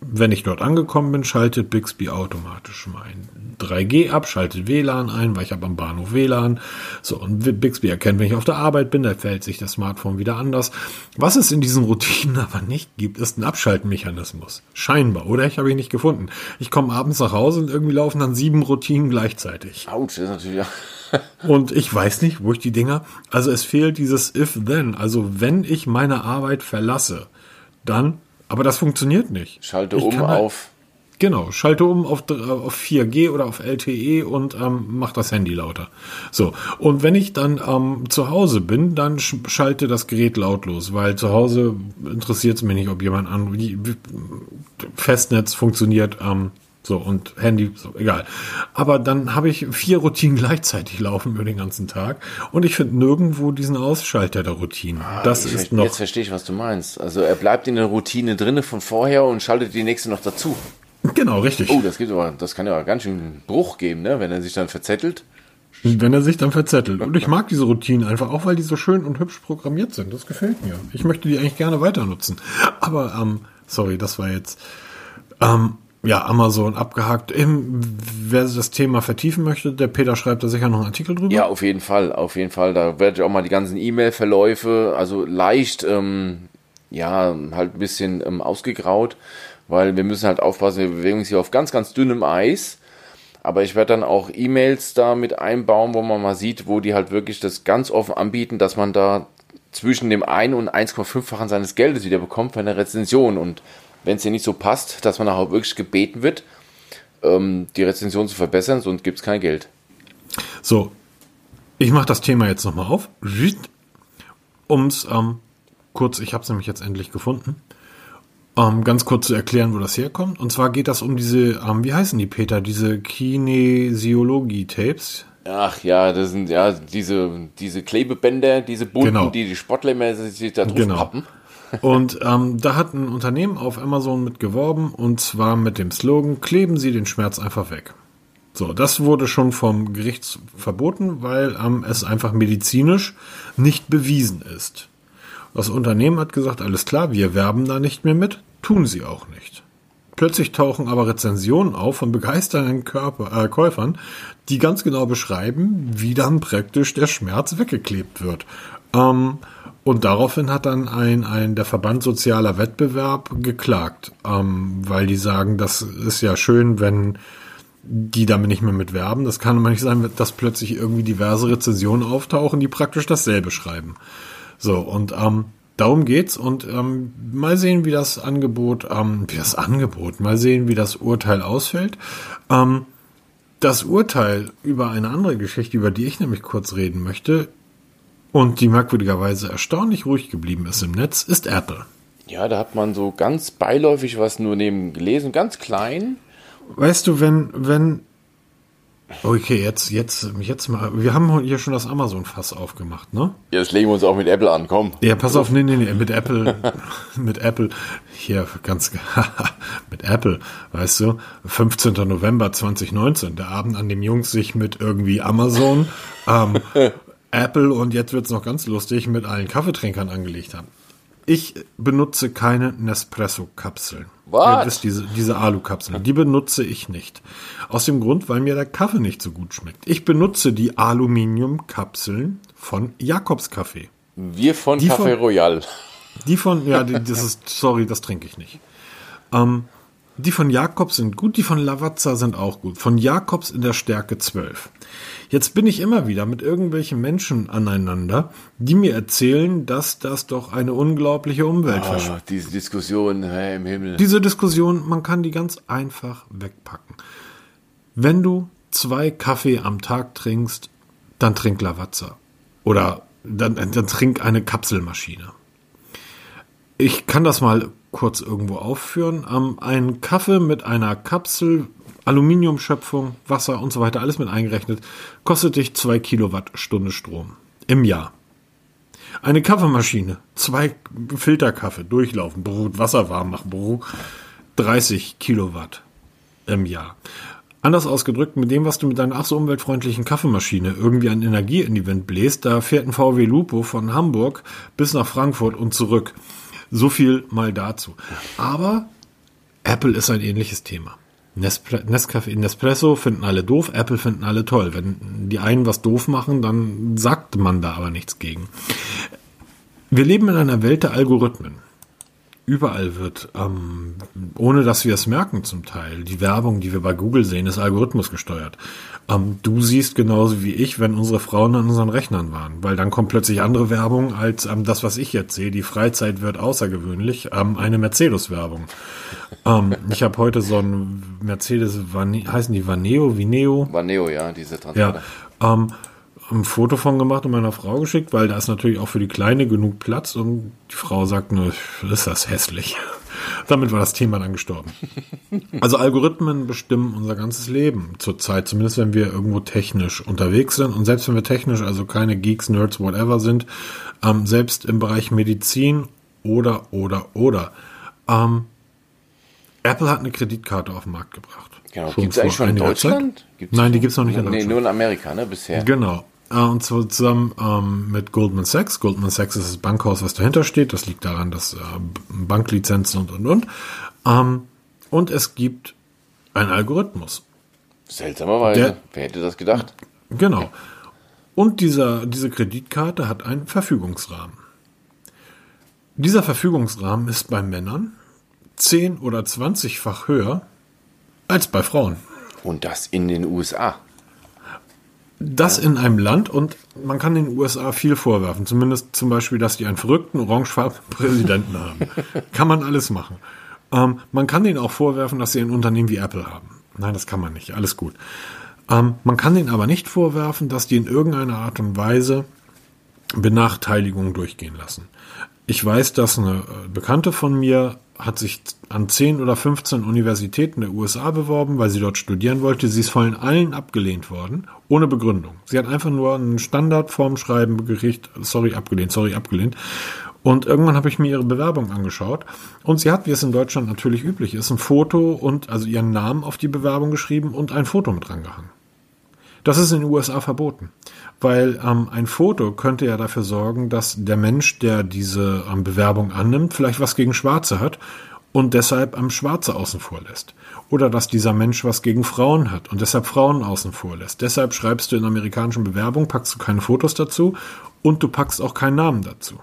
wenn ich dort angekommen bin, schaltet Bixby automatisch mein 3G ab, schaltet WLAN ein, weil ich habe am Bahnhof WLAN. So, und Bixby erkennt, wenn ich auf der Arbeit bin, da verhält sich das Smartphone wieder anders. Was es in diesen Routinen aber nicht gibt, ist ein Abschaltmechanismus. Scheinbar, oder? Ich habe ihn nicht gefunden. Ich komme abends nach Hause und irgendwie laufen dann 7 Routinen gleichzeitig. Autsch, das ist natürlich ja. Und ich weiß nicht, wo ich die Dinger... Also es fehlt dieses If-Then. Also wenn ich meine Arbeit verlasse, dann... Aber das funktioniert nicht. Schalte um auf... Genau, schalte um auf 4G oder auf LTE und mach das Handy lauter. So, und wenn ich dann zu Hause bin, dann schalte das Gerät lautlos, weil zu Hause interessiert es mich nicht, ob jemand anruft. Festnetz funktioniert... So, und Handy, so, egal. Aber dann habe ich 4 Routinen gleichzeitig laufen über den ganzen Tag und ich finde nirgendwo diesen Ausschalter der Routinen. Jetzt verstehe ich, was du meinst. Also er bleibt in der Routine drinne von vorher und schaltet die nächste noch dazu. Genau, richtig. Oh, das kann ja ganz schön einen Bruch geben, ne? Wenn er sich dann verzettelt. Und ich mag diese Routinen einfach, auch weil die so schön und hübsch programmiert sind. Das gefällt mir. Ich möchte die eigentlich gerne weiter nutzen. Aber, sorry, das war jetzt... Ja, Amazon abgehakt. Wer das Thema vertiefen möchte, der Peter schreibt da sicher noch einen Artikel drüber. Ja, auf jeden Fall. Da werde ich auch mal die ganzen E-Mail-Verläufe, also leicht, halt ein bisschen ausgegraut, weil wir müssen halt aufpassen, wir bewegen uns hier auf ganz, ganz dünnem Eis. Aber ich werde dann auch E-Mails da mit einbauen, wo man mal sieht, wo die halt wirklich das ganz offen anbieten, dass man da zwischen dem 1 und 1,5-fachen seines Geldes wieder bekommt für eine Rezension und wenn es dir nicht so passt, dass man auch wirklich gebeten wird, die Rezension zu verbessern, sonst gibt es kein Geld. So, ich mache das Thema jetzt nochmal auf. Kurz, ich habe es nämlich jetzt endlich gefunden, ganz kurz zu erklären, wo das herkommt. Und zwar geht das um diese, wie heißen die, Peter, diese Kinesiologie-Tapes. Ach ja, das sind ja diese Klebebänder, diese bunten, genau. Die Sportler sich da drauf pappen. Genau. Und da hat ein Unternehmen auf Amazon mit geworben und zwar mit dem Slogan, kleben Sie den Schmerz einfach weg. So, das wurde schon vom Gericht verboten, weil es einfach medizinisch nicht bewiesen ist. Das Unternehmen hat gesagt, alles klar, wir werben da nicht mehr mit, tun sie auch nicht. Plötzlich tauchen aber Rezensionen auf von begeisternden Käufern, die ganz genau beschreiben, wie dann praktisch der Schmerz weggeklebt wird. Und daraufhin hat dann der Verband Sozialer Wettbewerb geklagt, weil die sagen, das ist ja schön, wenn die damit nicht mehr mitwerben. Das kann aber nicht sein, dass plötzlich irgendwie diverse Rezensionen auftauchen, die praktisch dasselbe schreiben. So, und darum geht's. Und mal sehen, wie das Angebot, mal sehen, wie das Urteil ausfällt. Das Urteil über eine andere Geschichte, über die ich nämlich kurz reden möchte, und die merkwürdigerweise erstaunlich ruhig geblieben ist im Netz, ist Apple. Ja, da hat man so ganz beiläufig was nur neben gelesen, ganz klein. Weißt du, wenn... Okay, jetzt mal... Wir haben hier schon das Amazon-Fass aufgemacht, ne? Jetzt legen wir uns auch mit Apple an, komm. Ja, pass auf, nee, mit Apple, hier, ganz... mit Apple, weißt du, 15. November 2019, der Abend, an dem Jungs sich mit irgendwie Amazon... Apple und jetzt wird es noch ganz lustig mit allen Kaffeetrinkern angelegt haben. Ich benutze keine Nespresso-Kapseln. Ihr wisst, diese Alu-Kapseln, die benutze ich nicht. Aus dem Grund, weil mir der Kaffee nicht so gut schmeckt. Ich benutze die Aluminium-Kapseln von Jacobs Kaffee. Wir von Café Royal. Die von, ja, das ist, sorry, das trinke ich nicht. Die von Jacobs sind gut, die von Lavazza sind auch gut. Von Jacobs in der Stärke 12. Jetzt bin ich immer wieder mit irgendwelchen Menschen aneinander, die mir erzählen, dass das doch eine unglaubliche Umwelt ist. Diese Diskussion, hey, im Himmel. Diese Diskussion, man kann die ganz einfach wegpacken. Wenn du 2 Kaffee am Tag trinkst, dann trink Lavazza. Oder dann trink eine Kapselmaschine. Ich kann das mal kurz irgendwo aufführen. Ein Kaffee mit einer Kapsel, Aluminiumschöpfung, Wasser und so weiter, alles mit eingerechnet, kostet dich 2 Kilowattstunden Strom im Jahr. Eine Kaffeemaschine, 2 Filterkaffee durchlaufen, Wasser warm machen, 30 Kilowatt im Jahr. Anders ausgedrückt, mit dem, was du mit deiner ach so umweltfreundlichen Kaffeemaschine irgendwie an Energie in die Wind bläst, da fährt ein VW Lupo von Hamburg bis nach Frankfurt und zurück. So viel mal dazu. Aber Apple ist ein ähnliches Thema. Nespresso finden alle doof, Apple finden alle toll. Wenn die einen was doof machen, dann sagt man da aber nichts gegen. Wir leben in einer Welt der Algorithmen. Überall wird, ohne dass wir es merken zum Teil, die Werbung, die wir bei Google sehen, ist Algorithmus gesteuert. Du siehst genauso wie ich, wenn unsere Frauen an unseren Rechnern waren, weil dann kommt plötzlich andere Werbung als das, was ich jetzt sehe. Die Freizeit wird außergewöhnlich, eine Mercedes-Werbung. Ich habe heute so ein Mercedes, heißen die Vaneo, Vineo? Vaneo, ja, diese Transporter. Ja, ein Foto von gemacht und meiner Frau geschickt, weil da ist natürlich auch für die Kleine genug Platz und die Frau sagt nur, ist das hässlich. Damit war das Thema dann gestorben. Also Algorithmen bestimmen unser ganzes Leben zurzeit, zumindest wenn wir irgendwo technisch unterwegs sind und selbst wenn wir technisch, also keine Geeks, Nerds, whatever sind, selbst im Bereich Medizin oder. Apple hat eine Kreditkarte auf den Markt gebracht. Genau. Gibt es eigentlich schon in Deutschland? Nein, die gibt es noch nicht in Deutschland. Nee, nur in Amerika, ne, bisher. Genau. Und zwar zusammen mit Goldman Sachs. Goldman Sachs ist das Bankhaus, was dahinter steht. Das liegt daran, dass Banklizenzen und. Und es gibt einen Algorithmus. Seltsamerweise. Wer hätte das gedacht? Genau. Und diese Kreditkarte hat einen Verfügungsrahmen. Dieser Verfügungsrahmen ist bei Männern 10 oder 20-fach höher als bei Frauen. Und das in den USA. Das in einem Land, und man kann den USA viel vorwerfen. Zumindest zum Beispiel, dass die einen verrückten, orangefarbenen Präsidenten haben. Kann man alles machen. Man kann denen auch vorwerfen, dass sie ein Unternehmen wie Apple haben. Nein, das kann man nicht. Alles gut. Man kann denen aber nicht vorwerfen, dass die in irgendeiner Art und Weise Benachteiligungen durchgehen lassen. Ich weiß, dass eine Bekannte von mir hat sich an 10 oder 15 Universitäten der USA beworben, weil sie dort studieren wollte. Sie ist von allen abgelehnt worden, ohne Begründung. Sie hat einfach nur einen Standardformschreiben gekriegt, sorry, abgelehnt. Und irgendwann habe ich mir ihre Bewerbung angeschaut und sie hat, wie es in Deutschland natürlich üblich ist, ein Foto und also ihren Namen auf die Bewerbung geschrieben und ein Foto mit rangehangen. Das ist in den USA verboten, weil ein Foto könnte ja dafür sorgen, dass der Mensch, der diese Bewerbung annimmt, vielleicht was gegen Schwarze hat und deshalb Schwarze außen vor lässt. Oder dass dieser Mensch was gegen Frauen hat und deshalb Frauen außen vor lässt. Deshalb schreibst du in amerikanischen Bewerbungen, packst du keine Fotos dazu und du packst auch keinen Namen dazu.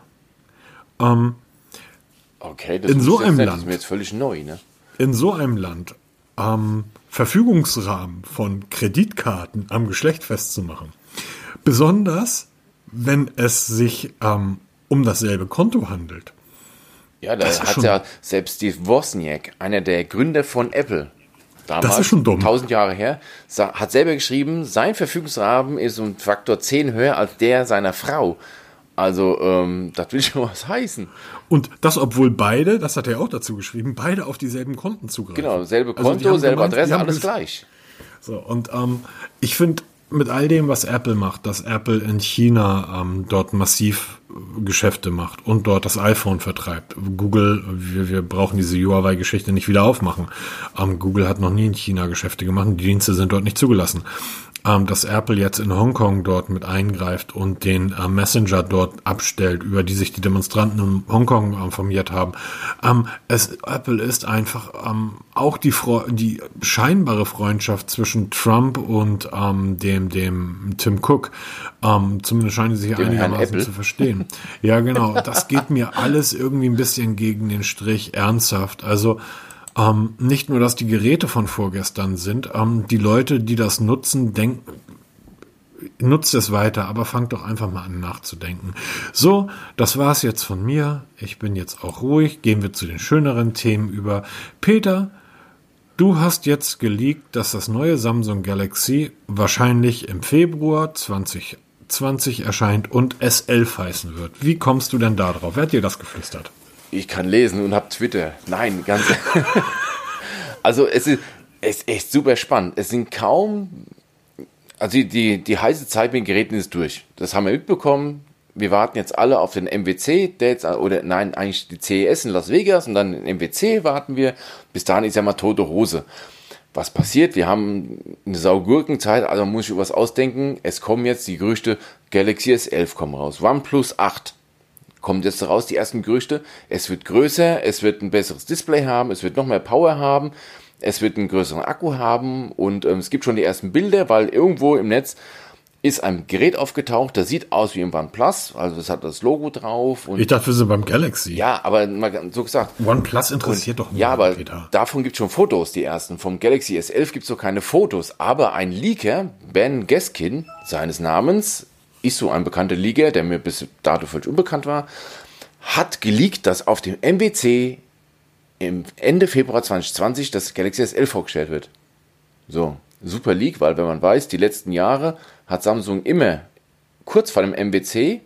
Okay, das ist mir jetzt völlig neu, ne? In so einem Land Verfügungsrahmen von Kreditkarten am Geschlecht festzumachen. Besonders, wenn es sich um dasselbe Konto handelt. Ja, da hat ja selbst Steve Wozniak, einer der Gründer von Apple, damals, das ist schon dumm. 1000 Jahre her, hat selber geschrieben, sein Verfügungsrahmen ist um Faktor 10 höher als der seiner Frau. Also, das will schon was heißen. Und das, obwohl beide, das hat er auch dazu geschrieben, beide auf dieselben Konten zugreifen. Genau, selbe Konto, also selbe gemeint, Adresse, alles gleich. So, und ich finde, mit all dem, was Apple macht, dass Apple in China dort massiv Geschäfte macht und dort das iPhone vertreibt. Google, wir brauchen diese Huawei-Geschichte nicht wieder aufmachen. Google hat noch nie in China Geschäfte gemacht, die Dienste sind dort nicht zugelassen. dass Apple jetzt in Hongkong dort mit eingreift und den Messenger dort abstellt, über die sich die Demonstranten in Hongkong informiert haben. Apple ist einfach auch die scheinbare Freundschaft zwischen Trump und dem Tim Cook. Zumindest scheinen sie sich einigermaßen zu verstehen. Ja, genau. Das geht mir alles irgendwie ein bisschen gegen den Strich ernsthaft. Also nicht nur, dass die Geräte von vorgestern sind, die Leute, die das nutzen, denken, nutzt es weiter, aber fangt doch einfach mal an nachzudenken. So, das war's jetzt von mir. Ich bin jetzt auch ruhig. Gehen wir zu den schöneren Themen über. Peter, du hast jetzt geleakt, dass das neue Samsung Galaxy wahrscheinlich im Februar 2020 erscheint und S11 heißen wird. Wie kommst du denn da drauf? Wer hat dir das geflüstert? Ich kann lesen und habe Twitter. Nein, ganz Also es ist echt super spannend. Es sind kaum... Also die heiße Zeit mit den Geräten ist durch. Das haben wir mitbekommen. Wir warten jetzt alle auf den MWC, eigentlich die CES in Las Vegas und dann den MWC warten wir. Bis dahin ist ja mal tote Hose. Was passiert? Wir haben eine Saugurkenzeit, also muss ich über was ausdenken. Es kommen jetzt die Gerüchte, Galaxy S11 kommen raus, OnePlus 8. Kommt jetzt raus, die ersten Gerüchte, es wird größer, es wird ein besseres Display haben, es wird noch mehr Power haben, es wird einen größeren Akku haben und es gibt schon die ersten Bilder, weil irgendwo im Netz ist ein Gerät aufgetaucht, das sieht aus wie ein OnePlus, also es hat das Logo drauf. Und ich dachte, wir sind beim Galaxy. Ja, aber mal so gesagt. OnePlus interessiert und, doch nicht. Ja, aber Peter, davon gibt es schon Fotos, die ersten. Vom Galaxy S11 gibt es doch keine Fotos, aber ein Leaker, Ben Geskin, seines Namens, ist so ein bekannter Leaker, der mir bis dato völlig unbekannt war, hat geleakt, dass auf dem MWC im Ende Februar 2020 das Galaxy S11 vorgestellt wird. So, super Leak, weil wenn man weiß, die letzten Jahre hat Samsung immer kurz vor dem MWC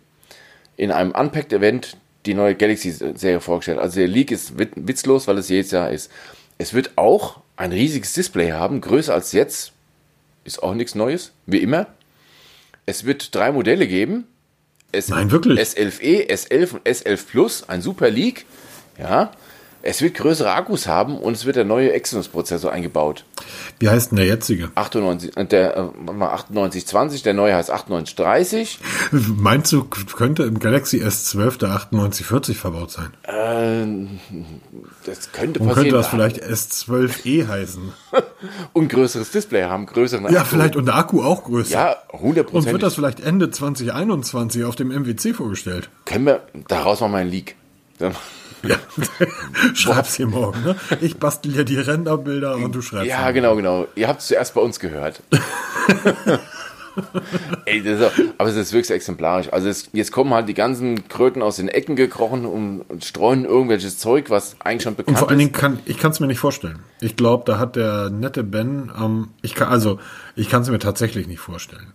in einem Unpacked-Event die neue Galaxy-Serie vorgestellt. Also der Leak ist witzlos, weil es jedes Jahr ist. Es wird auch ein riesiges Display haben, größer als jetzt. Ist auch nichts Neues, wie immer. Es wird 3 Modelle geben. Nein, wirklich? S11e, S11 und S11 Plus, ein super Leak. Ja, es wird größere Akkus haben und es wird der neue Exynos-Prozessor eingebaut. Wie heißt denn der jetzige? 9820, der neue heißt 9830. Meinst du, könnte im Galaxy S12 der 9840 verbaut sein? Das könnte passieren. Und könnte das vielleicht S12e heißen? Und größeres Display haben, größeren Akku. Ja, vielleicht und der Akku auch größer. Ja, 100%. Und wird das vielleicht Ende 2021 auf dem MWC vorgestellt? Können wir, daraus machen wir einen Leak. Ja, schreib's dir morgen. Ne? Ich bastel dir die Renderbilder und du schreibst. Ja, genau. Ihr habt es zuerst bei uns gehört. Ey, aber es ist wirklich exemplarisch. Also jetzt kommen halt die ganzen Kröten aus den Ecken gekrochen und streuen irgendwelches Zeug, was eigentlich schon bekannt ist. Und vor allen Dingen kann ich es mir nicht vorstellen. Ich glaube, da hat der nette Ben, ich kann es mir tatsächlich nicht vorstellen.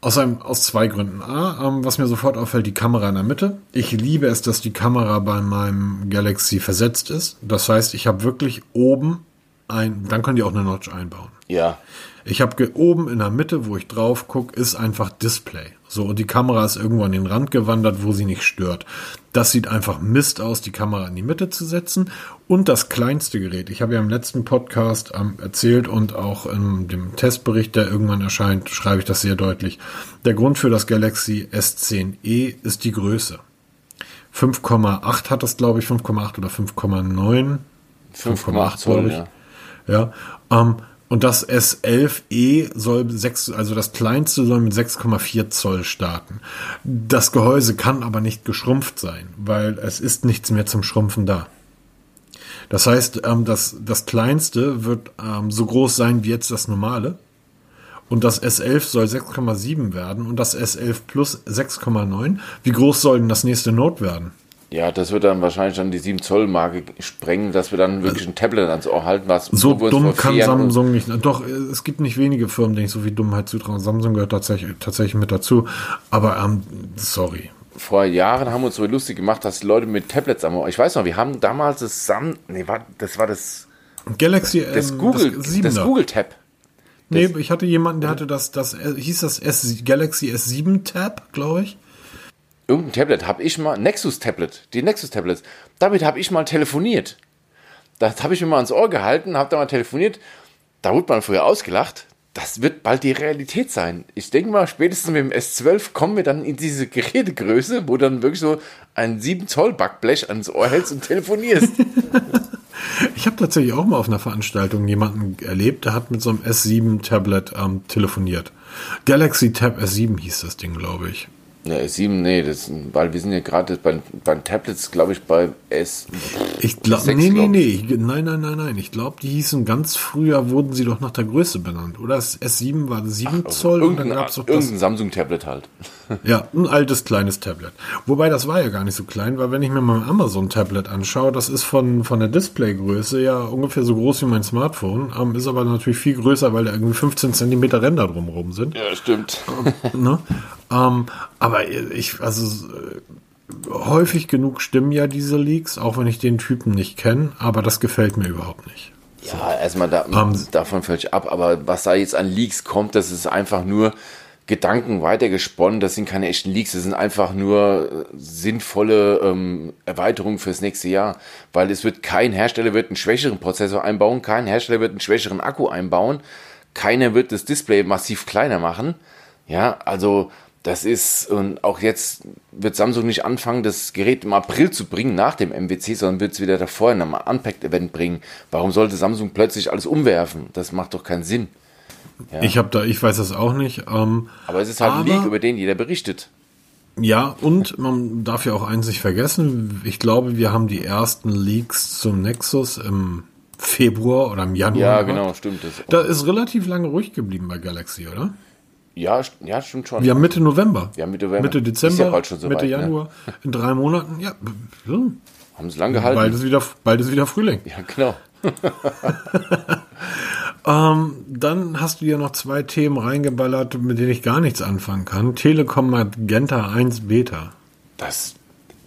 Aus zwei Gründen. A, was mir sofort auffällt, die Kamera in der Mitte. Ich liebe es, dass die Kamera bei meinem Galaxy versetzt ist. Das heißt, ich habe wirklich oben dann können die auch eine Notch einbauen. Ja. Ich habe oben in der Mitte, wo ich drauf gucke, ist einfach Display. So, und die Kamera ist irgendwo an den Rand gewandert, wo sie nicht stört. Das sieht einfach Mist aus, die Kamera in die Mitte zu setzen. Und das kleinste Gerät, ich habe ja im letzten Podcast erzählt und auch in dem Testbericht, der irgendwann erscheint, schreibe ich das sehr deutlich. Der Grund für das Galaxy S10e ist die Größe. 5,8 hat das, glaube ich, 5,8 oder 5,9. 5,8 Zoll, ja. Und das S11e das kleinste soll mit 6,4 Zoll starten. Das Gehäuse kann aber nicht geschrumpft sein, weil es ist nichts mehr zum Schrumpfen da. Das heißt, das kleinste wird so groß sein wie jetzt das normale. Und das S11 soll 6,7 werden und das S11 Plus 6,9. Wie groß soll denn das nächste Note werden? Ja, das wird dann wahrscheinlich dann die 7-Zoll-Marke sprengen, dass wir dann wirklich ein Tablet ans Ohr halten. So dumm kann Samsung nicht. Doch, es gibt nicht wenige Firmen, denen ich so viel Dummheit zutraue. Samsung gehört tatsächlich mit dazu. Aber, sorry. Vor Jahren haben wir uns so lustig gemacht, dass Leute mit Tablets am Ohr... Ich weiß noch, wir haben damals das Galaxy... Das Google Tab. Nee, ich hatte jemanden, der hatte das hieß das Galaxy S7 Tab, glaube ich. Irgendein Tablet habe ich mal, die Nexus-Tablets, damit habe ich mal telefoniert. Das habe ich mir mal ans Ohr gehalten, habe da mal telefoniert. Da wurde man früher ausgelacht. das wird bald die Realität sein. Ich denke mal, spätestens mit dem S12 kommen wir dann in diese Gerätegröße, wo dann wirklich so ein 7-Zoll-Backblech ans Ohr hältst und telefonierst. Ich habe tatsächlich auch mal auf einer Veranstaltung jemanden erlebt, der hat mit so einem S7-Tablet telefoniert. Galaxy Tab S7 hieß das Ding, glaube ich. Ja, S7, nee, das, weil wir sind ja gerade bei Tablets, glaube ich, bei S. Ich glaube, Nein. Ich glaube, die hießen ganz früher, wurden sie doch nach der Größe benannt, oder? Das S7 war 7 Zoll und dann gab es doch das. Irgendein Samsung-Tablet halt. Ja, ein altes, kleines Tablet. Wobei, das war ja gar nicht so klein, weil wenn ich mir mal ein Amazon-Tablet anschaue, das ist von der Displaygröße ja ungefähr so groß wie mein Smartphone, ist aber natürlich viel größer, weil da irgendwie 15 cm Ränder drumherum sind. Ja, stimmt. Ne? Aber häufig genug stimmen ja diese Leaks, auch wenn ich den Typen nicht kenne, aber das gefällt mir überhaupt nicht. So. Ja, erstmal davon völlig ab, aber was da jetzt an Leaks kommt, das ist einfach nur Gedanken weitergesponnen, das sind keine echten Leaks, das sind einfach nur sinnvolle Erweiterungen fürs nächste Jahr, weil kein Hersteller wird einen schwächeren Prozessor einbauen, kein Hersteller wird einen schwächeren Akku einbauen, keiner wird das Display massiv kleiner machen, ja, also das ist, und auch jetzt wird Samsung nicht anfangen, das Gerät im April zu bringen, nach dem MWC, sondern wird es wieder davor in einem Unpacked-Event bringen. Warum sollte Samsung plötzlich alles umwerfen? Das macht doch keinen Sinn. Ja. Ich weiß das auch nicht. Aber es ist halt ein Leak, über den jeder berichtet. Ja, und man darf ja auch eins nicht vergessen. Ich glaube, wir haben die ersten Leaks zum Nexus im Februar oder im Januar. Ja, genau, stimmt. Da ist relativ lange ruhig geblieben bei Galaxy, oder? Ja, stimmt schon. Wir haben Mitte Dezember, ist ja bald schon so Mitte weit, Januar, ne? In 3 Monaten, ja. Haben sie lang gehalten. Bald ist wieder Frühling. Ja, genau. Dann hast du ja noch 2 Themen reingeballert, mit denen ich gar nichts anfangen kann. Telekom Magenta 1 Beta.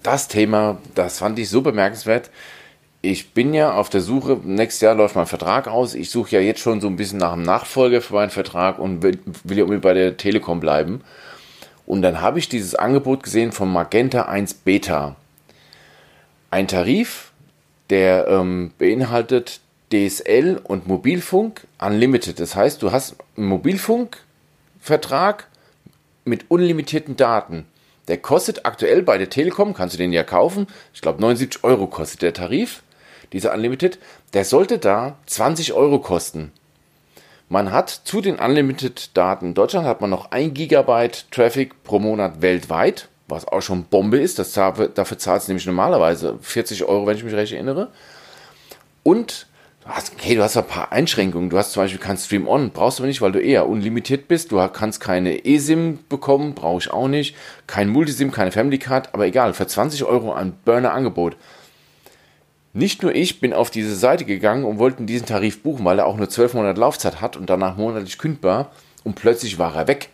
Das Thema, das fand ich so bemerkenswert. Ich bin ja auf der Suche, nächstes Jahr läuft mein Vertrag aus, ich suche ja jetzt schon so ein bisschen nach einem Nachfolger für meinen Vertrag und will ja unbedingt bei der Telekom bleiben. Und dann habe ich dieses Angebot gesehen von Magenta 1 Beta. Ein Tarif, der beinhaltet DSL und Mobilfunk Unlimited. Das heißt, du hast einen Mobilfunkvertrag mit unlimitierten Daten. Der kostet aktuell bei der Telekom, kannst du den ja kaufen, ich glaube 79 € kostet der Tarif, dieser Unlimited, der sollte da 20 € kosten. Man hat zu den Unlimited-Daten in Deutschland hat man noch 1 Gigabyte Traffic pro Monat weltweit, was auch schon Bombe ist, dafür zahlst du nämlich normalerweise 40 €, wenn ich mich recht erinnere. Und du hast ein paar Einschränkungen. Du hast zum Beispiel kein Stream-On, brauchst du aber nicht, weil du eher unlimitiert bist. Du kannst keine eSIM bekommen, brauche ich auch nicht. Kein Multisim, keine Family Card, aber egal, für 20 € ein Burner-Angebot. Nicht nur ich bin auf diese Seite gegangen und wollte diesen Tarif buchen, weil er auch nur 12 Monate Laufzeit hat und danach monatlich kündbar und plötzlich war er weg.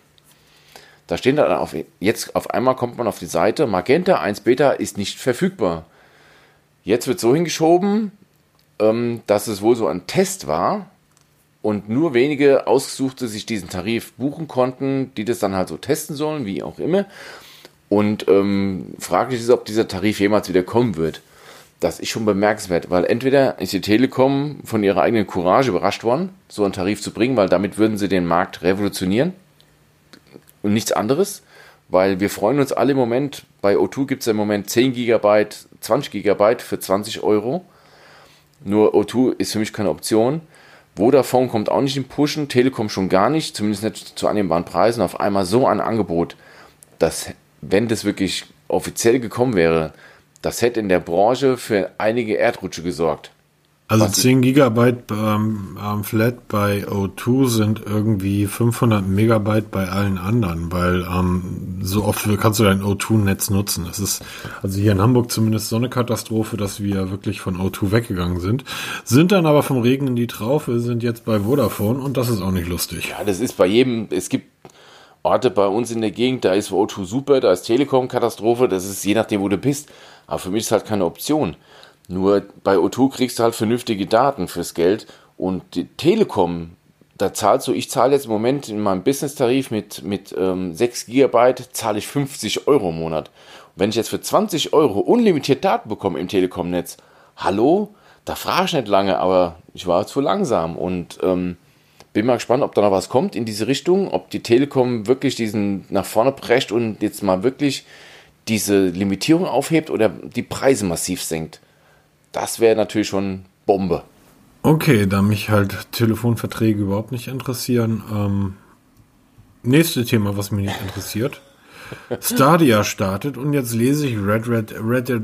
Da stehen dann jetzt auf einmal kommt man auf die Seite, Magenta 1 Beta ist nicht verfügbar. Jetzt wird so hingeschoben, dass es wohl so ein Test war und nur wenige Ausgesuchte sich diesen Tarif buchen konnten, die das dann halt so testen sollen, wie auch immer. Und fraglich ist, ob dieser Tarif jemals wieder kommen wird. Das ist schon bemerkenswert, weil entweder ist die Telekom von ihrer eigenen Courage überrascht worden, so einen Tarif zu bringen, weil damit würden sie den Markt revolutionieren und nichts anderes. Weil wir freuen uns alle im Moment, bei O2 gibt es im Moment 10 GB, 20 GB für 20 €. Nur O2 ist für mich keine Option. Vodafone kommt auch nicht in Pushen, Telekom schon gar nicht, zumindest nicht zu annehmbaren Preisen. Auf einmal so ein Angebot, dass, wenn das wirklich offiziell gekommen wäre, das hätte in der Branche für einige Erdrutsche gesorgt. Also 10 Gigabyte Flat bei O2 sind irgendwie 500 Megabyte bei allen anderen, weil so oft kannst du dein O2-Netz nutzen. Das ist also hier in Hamburg zumindest so eine Katastrophe, dass wir wirklich von O2 weggegangen sind dann aber vom Regen in die Traufe, sind jetzt bei Vodafone und das ist auch nicht lustig. Ja, das ist bei jedem, es gibt Orte bei uns in der Gegend, da ist O2 super, da ist Telekom-Katastrophe, das ist je nachdem, wo du bist. Aber für mich ist halt keine Option. Nur bei O2 kriegst du halt vernünftige Daten fürs Geld und die Telekom, da zahlst du, ich zahle jetzt im Moment in meinem Business-Tarif mit 6 GB zahle ich 50 € im Monat. Und wenn ich jetzt für 20 € unlimitiert Daten bekomme im Telekom-Netz, hallo, da frage ich nicht lange, aber ich war zu langsam und Bin mal gespannt, ob da noch was kommt in diese Richtung, ob die Telekom wirklich diesen nach vorne prescht und jetzt mal wirklich diese Limitierung aufhebt oder die Preise massiv senkt. Das wäre natürlich schon Bombe. Okay, da mich halt Telefonverträge überhaupt nicht interessieren. Nächste Thema, was mich nicht interessiert. Stadia startet und jetzt lese ich Red Dead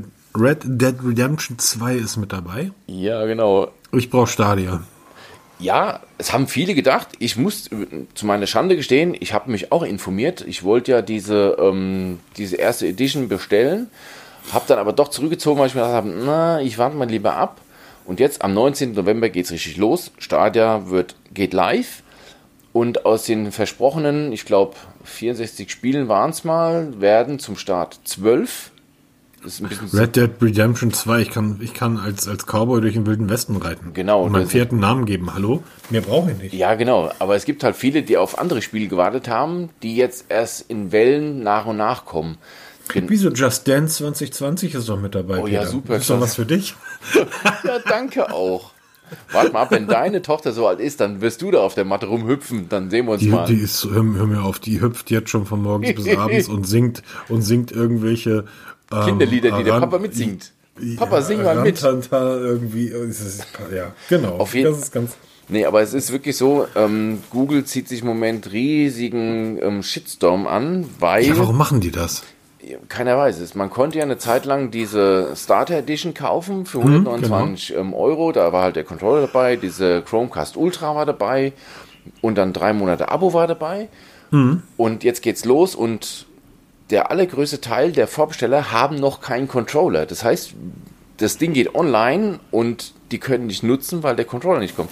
Redemption 2 ist mit dabei. Ja, genau. Ich brauche Stadia. Ja, es haben viele gedacht. Ich muss zu meiner Schande gestehen, ich habe mich auch informiert. Ich wollte ja diese erste Edition bestellen, habe dann aber doch zurückgezogen, weil ich mir gedacht habe, ich warte mal lieber ab. Und jetzt am 19. November geht es richtig los. Stadia geht live. Und aus den versprochenen, ich glaube, 64 Spielen waren es mal, werden zum Start 12. Das ist ein bisschen Red Dead Redemption 2. Ich kann als Cowboy durch den Wilden Westen reiten. Genau. Und meinen vierten Namen geben. Hallo? Mehr brauche ich nicht. Ja, genau. Aber es gibt halt viele, die auf andere Spiele gewartet haben, die jetzt erst in Wellen nach und nach kommen. Wieso Just Dance 2020 ist doch mit dabei? Oh Peter. Ja, super. Ist doch was für dich? Ja, danke auch. Warte mal ab, wenn deine Tochter so alt ist, dann wirst du da auf der Matte rumhüpfen, dann sehen wir uns mal. Die ist, hör mir auf, die hüpft jetzt schon von morgens bis abends und singt irgendwelche Kinderlieder, die der Papa mitsingt. Papa, sing mal mit. Irgendwie, ja, genau. Auf jeden Fall. Nee, aber es ist wirklich so, Google zieht sich im Moment riesigen Shitstorm an, weil... Ja, warum machen die das? Keiner weiß es. Man konnte ja eine Zeit lang diese Starter Edition kaufen für 129 genau. Euro. Da war halt der Controller dabei, diese Chromecast Ultra war dabei und dann 3 Monate Abo war dabei. Mhm. Und jetzt geht's los und der allergrößte Teil der Vorbesteller haben noch keinen Controller. Das heißt, das Ding geht online und die können nicht nutzen, weil der Controller nicht kommt.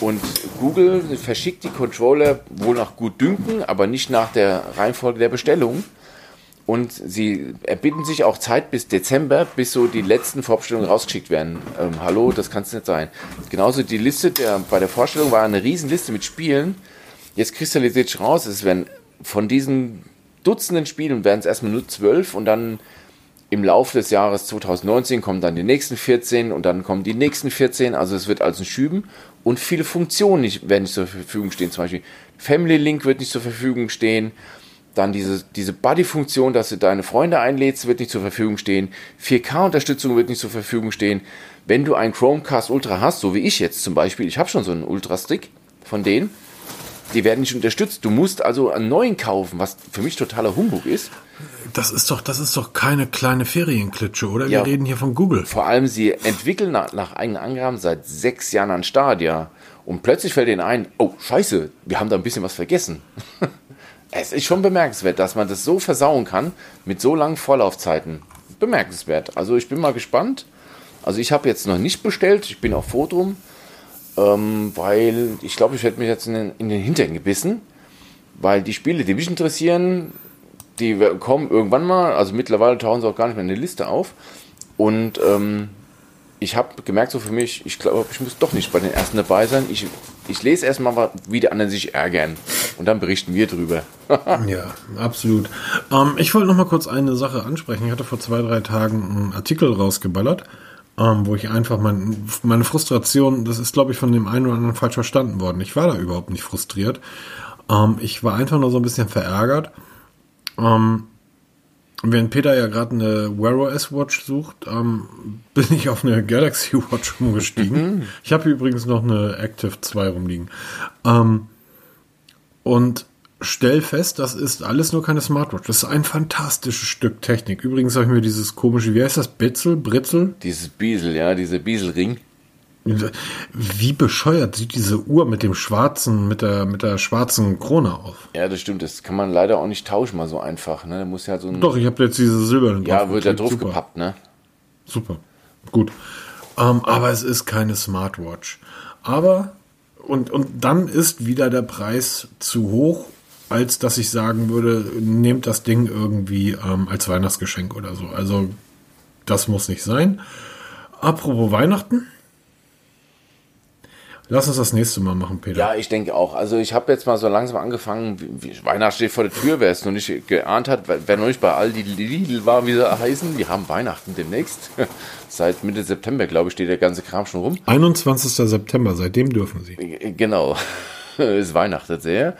Und Google verschickt die Controller wohl nach Gutdünken, aber nicht nach der Reihenfolge der Bestellung. Und sie erbitten sich auch Zeit bis Dezember, bis so die letzten Vorbestellungen rausgeschickt werden. Hallo, das kann es nicht sein. Genauso die Liste, bei der Vorstellung war eine Riesenliste mit Spielen. Jetzt kristallisiert sich raus, es werden von diesen Dutzenden Spielen werden es erstmal nur 12 und dann im Laufe des Jahres 2019 kommen dann die nächsten 14 und dann kommen die nächsten 14. Also es wird alles ein Schüben und viele Funktionen werden nicht zur Verfügung stehen. Zum Beispiel Family Link wird nicht zur Verfügung stehen. Dann diese Buddy-Funktion, dass du deine Freunde einlädst, wird nicht zur Verfügung stehen. 4K-Unterstützung wird nicht zur Verfügung stehen. Wenn du einen Chromecast Ultra hast, so wie ich jetzt zum Beispiel, ich habe schon so einen Ultra-Stick von denen, die werden nicht unterstützt. Du musst also einen neuen kaufen, was für mich totaler Humbug ist. Das ist doch keine kleine Ferienklitsche, oder? Wir reden hier von Google. Vor allem, sie entwickeln nach eigenen Angaben seit 6 Jahren an Stadia. Und plötzlich fällt ihnen ein, oh, scheiße, wir haben da ein bisschen was vergessen. Es ist schon bemerkenswert, dass man das so versauen kann mit so langen Vorlaufzeiten. Bemerkenswert. Also ich bin mal gespannt. Also ich habe jetzt noch nicht bestellt. Ich bin auch froh drum, weil ich glaube, ich hätte mich jetzt in den Hintern gebissen, weil die Spiele, die mich interessieren, die kommen irgendwann mal. Also mittlerweile tauchen sie auch gar nicht mehr in der Liste auf. Und ich habe gemerkt so für mich, ich glaube, ich muss doch nicht bei den ersten dabei sein. Ich lese erstmal, wie die anderen sich ärgern. Und dann berichten wir drüber. Ja, absolut. Ich wollte noch mal kurz eine Sache ansprechen. Ich hatte vor 2-3 Tagen einen Artikel rausgeballert, wo ich einfach meine Frustration, das ist, glaube ich, von dem einen oder anderen falsch verstanden worden. Ich war da überhaupt nicht frustriert. Ich war einfach nur so ein bisschen verärgert. Während Peter ja gerade eine Wear OS Watch sucht, bin ich auf eine Galaxy Watch umgestiegen. Ich habe hier übrigens noch eine Active 2 rumliegen. Und stell fest, das ist alles nur keine Smartwatch. Das ist ein fantastisches Stück Technik. Übrigens habe ich mir dieses komische, wie heißt das? Britzel? Dieses Biesel, ja, diese Bieselring. Wie bescheuert sieht diese Uhr mit dem schwarzen, mit der schwarzen Krone aus? Ja, das stimmt. Das kann man leider auch nicht tauschen, mal so einfach. Ne? Da muss ja so ein Doch, ich habe jetzt diese silberne. Ja, wird da drauf gepappt, ne? Super, gut. Aber es ist keine Smartwatch. Aber und dann ist wieder der Preis zu hoch, als dass ich sagen würde, nehmt das Ding irgendwie als Weihnachtsgeschenk oder so. Also das muss nicht sein. Apropos Weihnachten. Lass uns das nächste Mal machen, Peter. Ja, ich denke auch. Also ich habe jetzt mal so langsam angefangen, Weihnachten steht vor der Tür, wer es noch nicht geahnt hat, wer noch nicht bei Aldi Lidl war, wie sie heißen, die haben Weihnachten demnächst. Seit Mitte September, glaube ich, steht der ganze Kram schon rum. 21. September, seitdem dürfen sie. Genau. es weihnachtet sehr,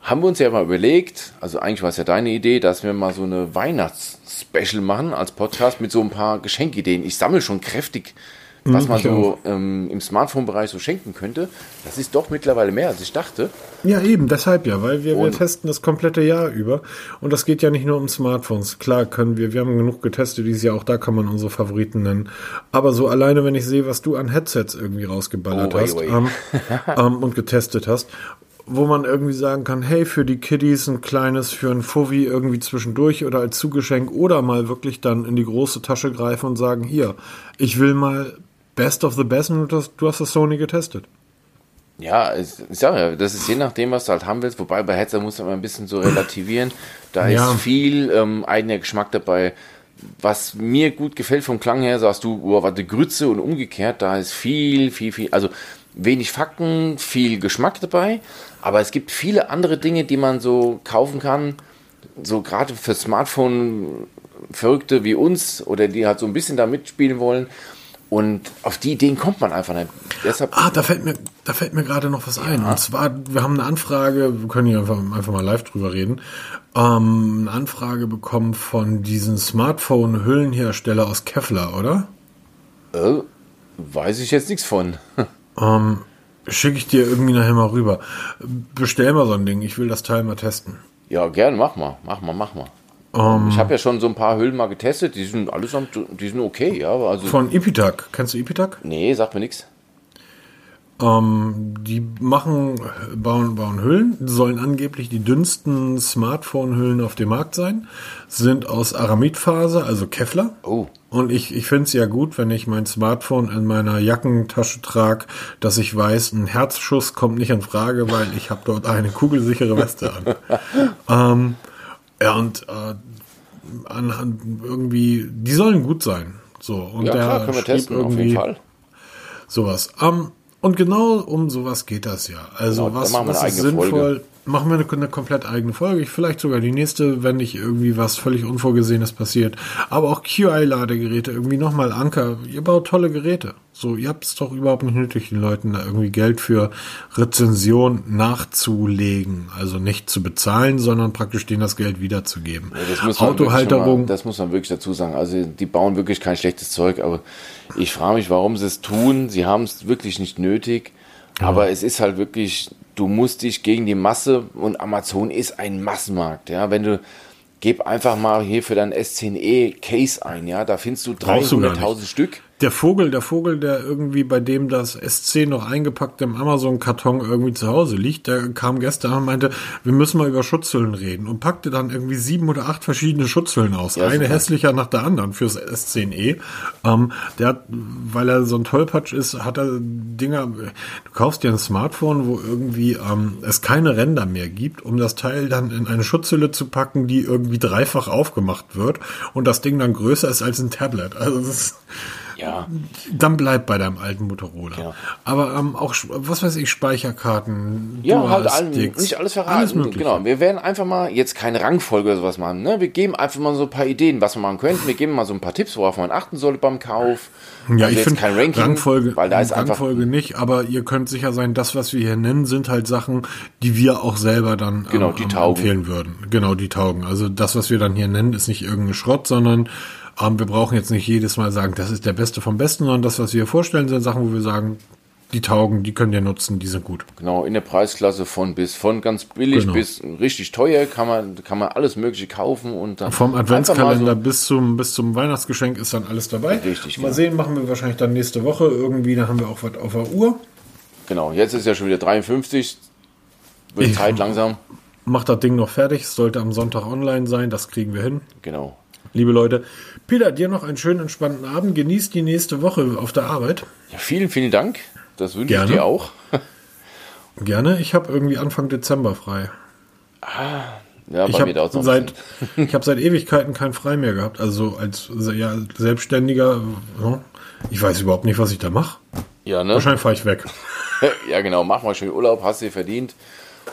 haben wir uns ja mal überlegt, also eigentlich war es ja deine Idee, dass wir mal so eine Weihnachts-Special machen als Podcast mit so ein paar Geschenkideen. Ich sammle schon kräftig, was man so im Smartphone-Bereich so schenken könnte. Das ist doch mittlerweile mehr, als ich dachte. Ja, eben, deshalb ja, weil wir testen das komplette Jahr über. Und das geht ja nicht nur um Smartphones. Klar können wir haben genug getestet dieses Jahr, auch da kann man unsere Favoriten nennen. Aber so alleine, wenn ich sehe, was du an Headsets irgendwie rausgeballert hast und getestet hast, wo man irgendwie sagen kann, hey, für die Kiddies ein kleines, für ein Fuffi irgendwie zwischendurch oder als Zugeschenk oder mal wirklich dann in die große Tasche greifen und sagen, hier, ich will mal Best of the Best, und du hast das Sony getestet. Ja, ich sage ja, das ist je nachdem, was du halt haben willst. Wobei bei Headset musst du immer ein bisschen so relativieren. Da ist viel eigener Geschmack dabei. Was mir gut gefällt vom Klang her, sagst du, boah, was die Grütze, und umgekehrt, da ist viel, also wenig Fakten, viel Geschmack dabei. Aber es gibt viele andere Dinge, die man so kaufen kann. So gerade für Smartphone-Verrückte wie uns oder die halt so ein bisschen da mitspielen wollen. Und auf die Ideen kommt man einfach nicht. Deshalb da fällt mir gerade noch was ein. Und zwar, wir haben eine Anfrage, wir können hier einfach mal live drüber reden, eine Anfrage bekommen von diesen Smartphone-Hüllenhersteller aus Kevlar, oder? Weiß ich jetzt nichts von. Schicke ich dir irgendwie nachher mal rüber. Bestell mal so ein Ding, ich will das Teil mal testen. Ja, gerne, mach mal. Ich habe ja schon so ein paar Hüllen mal getestet, die sind okay, ja. Also von Ipitak, kennst du Ipitak? Nee, sagt mir nichts. Die bauen Hüllen, sollen angeblich die dünnsten Smartphone-Hüllen auf dem Markt sein, sind aus Aramidfaser, also Kevlar. Oh. Und ich finde es ja gut, wenn ich mein Smartphone in meiner Jackentasche trage, dass ich weiß, ein Herzschuss kommt nicht in Frage, weil ich habe dort eine kugelsichere Weste an. Ja, und irgendwie, die sollen gut sein. So, und ja, klar, können wir testen, auf jeden Fall. Sowas. Und genau um sowas geht das ja. Also genau, was ist sinnvoll? Folge. Machen wir eine komplett eigene Folge. Vielleicht sogar die nächste, wenn nicht irgendwie was völlig Unvorgesehenes passiert. Aber auch QI-Ladegeräte, irgendwie nochmal Anker. Ihr baut tolle Geräte. So, ihr habt es doch überhaupt nicht nötig, den Leuten da irgendwie Geld für Rezension nachzulegen. Also nicht zu bezahlen, sondern praktisch denen das Geld wiederzugeben. Ja, das muss man Autohalterung. Das muss man wirklich dazu sagen. Also die bauen wirklich kein schlechtes Zeug. Aber ich frage mich, warum sie es tun. Sie haben es wirklich nicht nötig. Ja. Aber es ist halt wirklich... Du musst dich gegen die Masse, und Amazon ist ein Massenmarkt, ja. Gib einfach mal hier für dein S10e Case ein, ja. Da findest du 300.000 Stück. Der Vogel, der irgendwie bei dem das S10 noch eingepackt im Amazon-Karton irgendwie zu Hause liegt, der kam gestern und meinte, wir müssen mal über Schutzhüllen reden, und packte dann irgendwie 7 oder 8 verschiedene Schutzhüllen aus. Ja, eine hässlicher nach der anderen fürs S10e. Der hat, weil er so ein Tollpatsch ist, hat er Dinger, du kaufst dir ein Smartphone, wo irgendwie es keine Ränder mehr gibt, um das Teil dann in eine Schutzhülle zu packen, die irgendwie dreifach aufgemacht wird und das Ding dann größer ist als ein Tablet. Also das ist ja. Dann bleib bei deinem alten Motorola. Ja. Aber auch, was weiß ich, Speicherkarten, ja, halt nicht alles verraten. Alles Mögliche. Genau, wir werden einfach mal jetzt keine Rangfolge oder sowas machen. Ne? Wir geben einfach mal so ein paar Ideen, was wir machen könnten. Wir geben mal so ein paar Tipps, worauf man achten sollte beim Kauf. Ja, also ich finde Rangfolge, weil da ist Rangfolge einfach nicht, aber ihr könnt sicher sein, das, was wir hier nennen, sind halt Sachen, die wir auch selber dann empfehlen würden. Genau, die taugen. Also das, was wir dann hier nennen, ist nicht irgendein Schrott, sondern wir brauchen jetzt nicht jedes Mal sagen, das ist der Beste vom Besten, sondern das, was wir hier vorstellen, sind Sachen, wo wir sagen, die taugen, die könnt ihr nutzen, die sind gut. Genau, in der Preisklasse von ganz billig bis richtig teuer kann man alles Mögliche kaufen. Und dann vom Adventskalender so bis zum Weihnachtsgeschenk ist dann alles dabei. Richtig, mal sehen, machen wir wahrscheinlich dann nächste Woche irgendwie, da haben wir auch was auf der Uhr. Genau, jetzt ist ja schon wieder 53, wird Zeit langsam. Macht das Ding noch fertig, es sollte am Sonntag online sein, das kriegen wir hin. Genau. Liebe Leute, Peter, dir noch einen schönen, entspannten Abend. Genießt die nächste Woche auf der Arbeit. Ja, vielen, vielen Dank. Das wünsche ich dir auch. Gerne. Ich habe irgendwie Anfang Dezember frei. Ja, bei mir dauert es noch. Ich habe seit Ewigkeiten kein Frei mehr gehabt. Also als Selbstständiger, ich weiß überhaupt nicht, was ich da mache. Ja, ne? Wahrscheinlich fahre ich weg. Ja, genau. Mach mal schön Urlaub. Hast du dir verdient.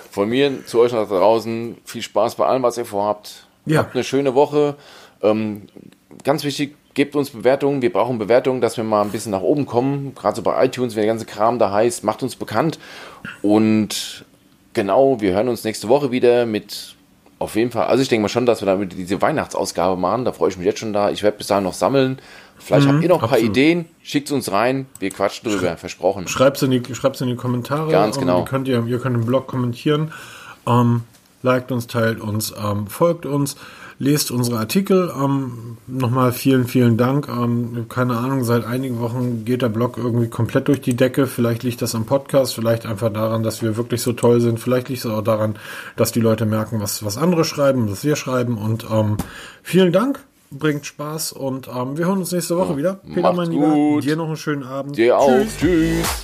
Von mir zu euch nach draußen. Viel Spaß bei allem, was ihr vorhabt. Ja. Habt eine schöne Woche. Ganz wichtig, gebt uns Bewertungen. Wir brauchen Bewertungen, dass wir mal ein bisschen nach oben kommen. Gerade so bei iTunes, wenn der ganze Kram da heißt, macht uns bekannt. Und Genau, wir hören uns nächste Woche wieder mit, auf jeden Fall, also ich denke mal schon, dass wir damit diese Weihnachtsausgabe machen, da freue ich mich jetzt schon da, ich werde bis dahin noch sammeln, vielleicht habt ihr noch ein paar Ideen, schickt uns rein, wir quatschen drüber, versprochen. Schreibt's in die Kommentare, ganz genau. Ihr könnt im Blog kommentieren, liked uns, teilt uns, folgt uns, lest unsere Artikel. Nochmal vielen, vielen Dank. Keine Ahnung, seit einigen Wochen geht der Blog irgendwie komplett durch die Decke. Vielleicht liegt das am Podcast, vielleicht einfach daran, dass wir wirklich so toll sind. Vielleicht liegt es auch daran, dass die Leute merken, was andere schreiben, was wir schreiben. Und vielen Dank, bringt Spaß. Und wir hören uns nächste Woche wieder. Peter, mein Lieber, dir noch einen schönen Abend. Dir auch. Tschüss.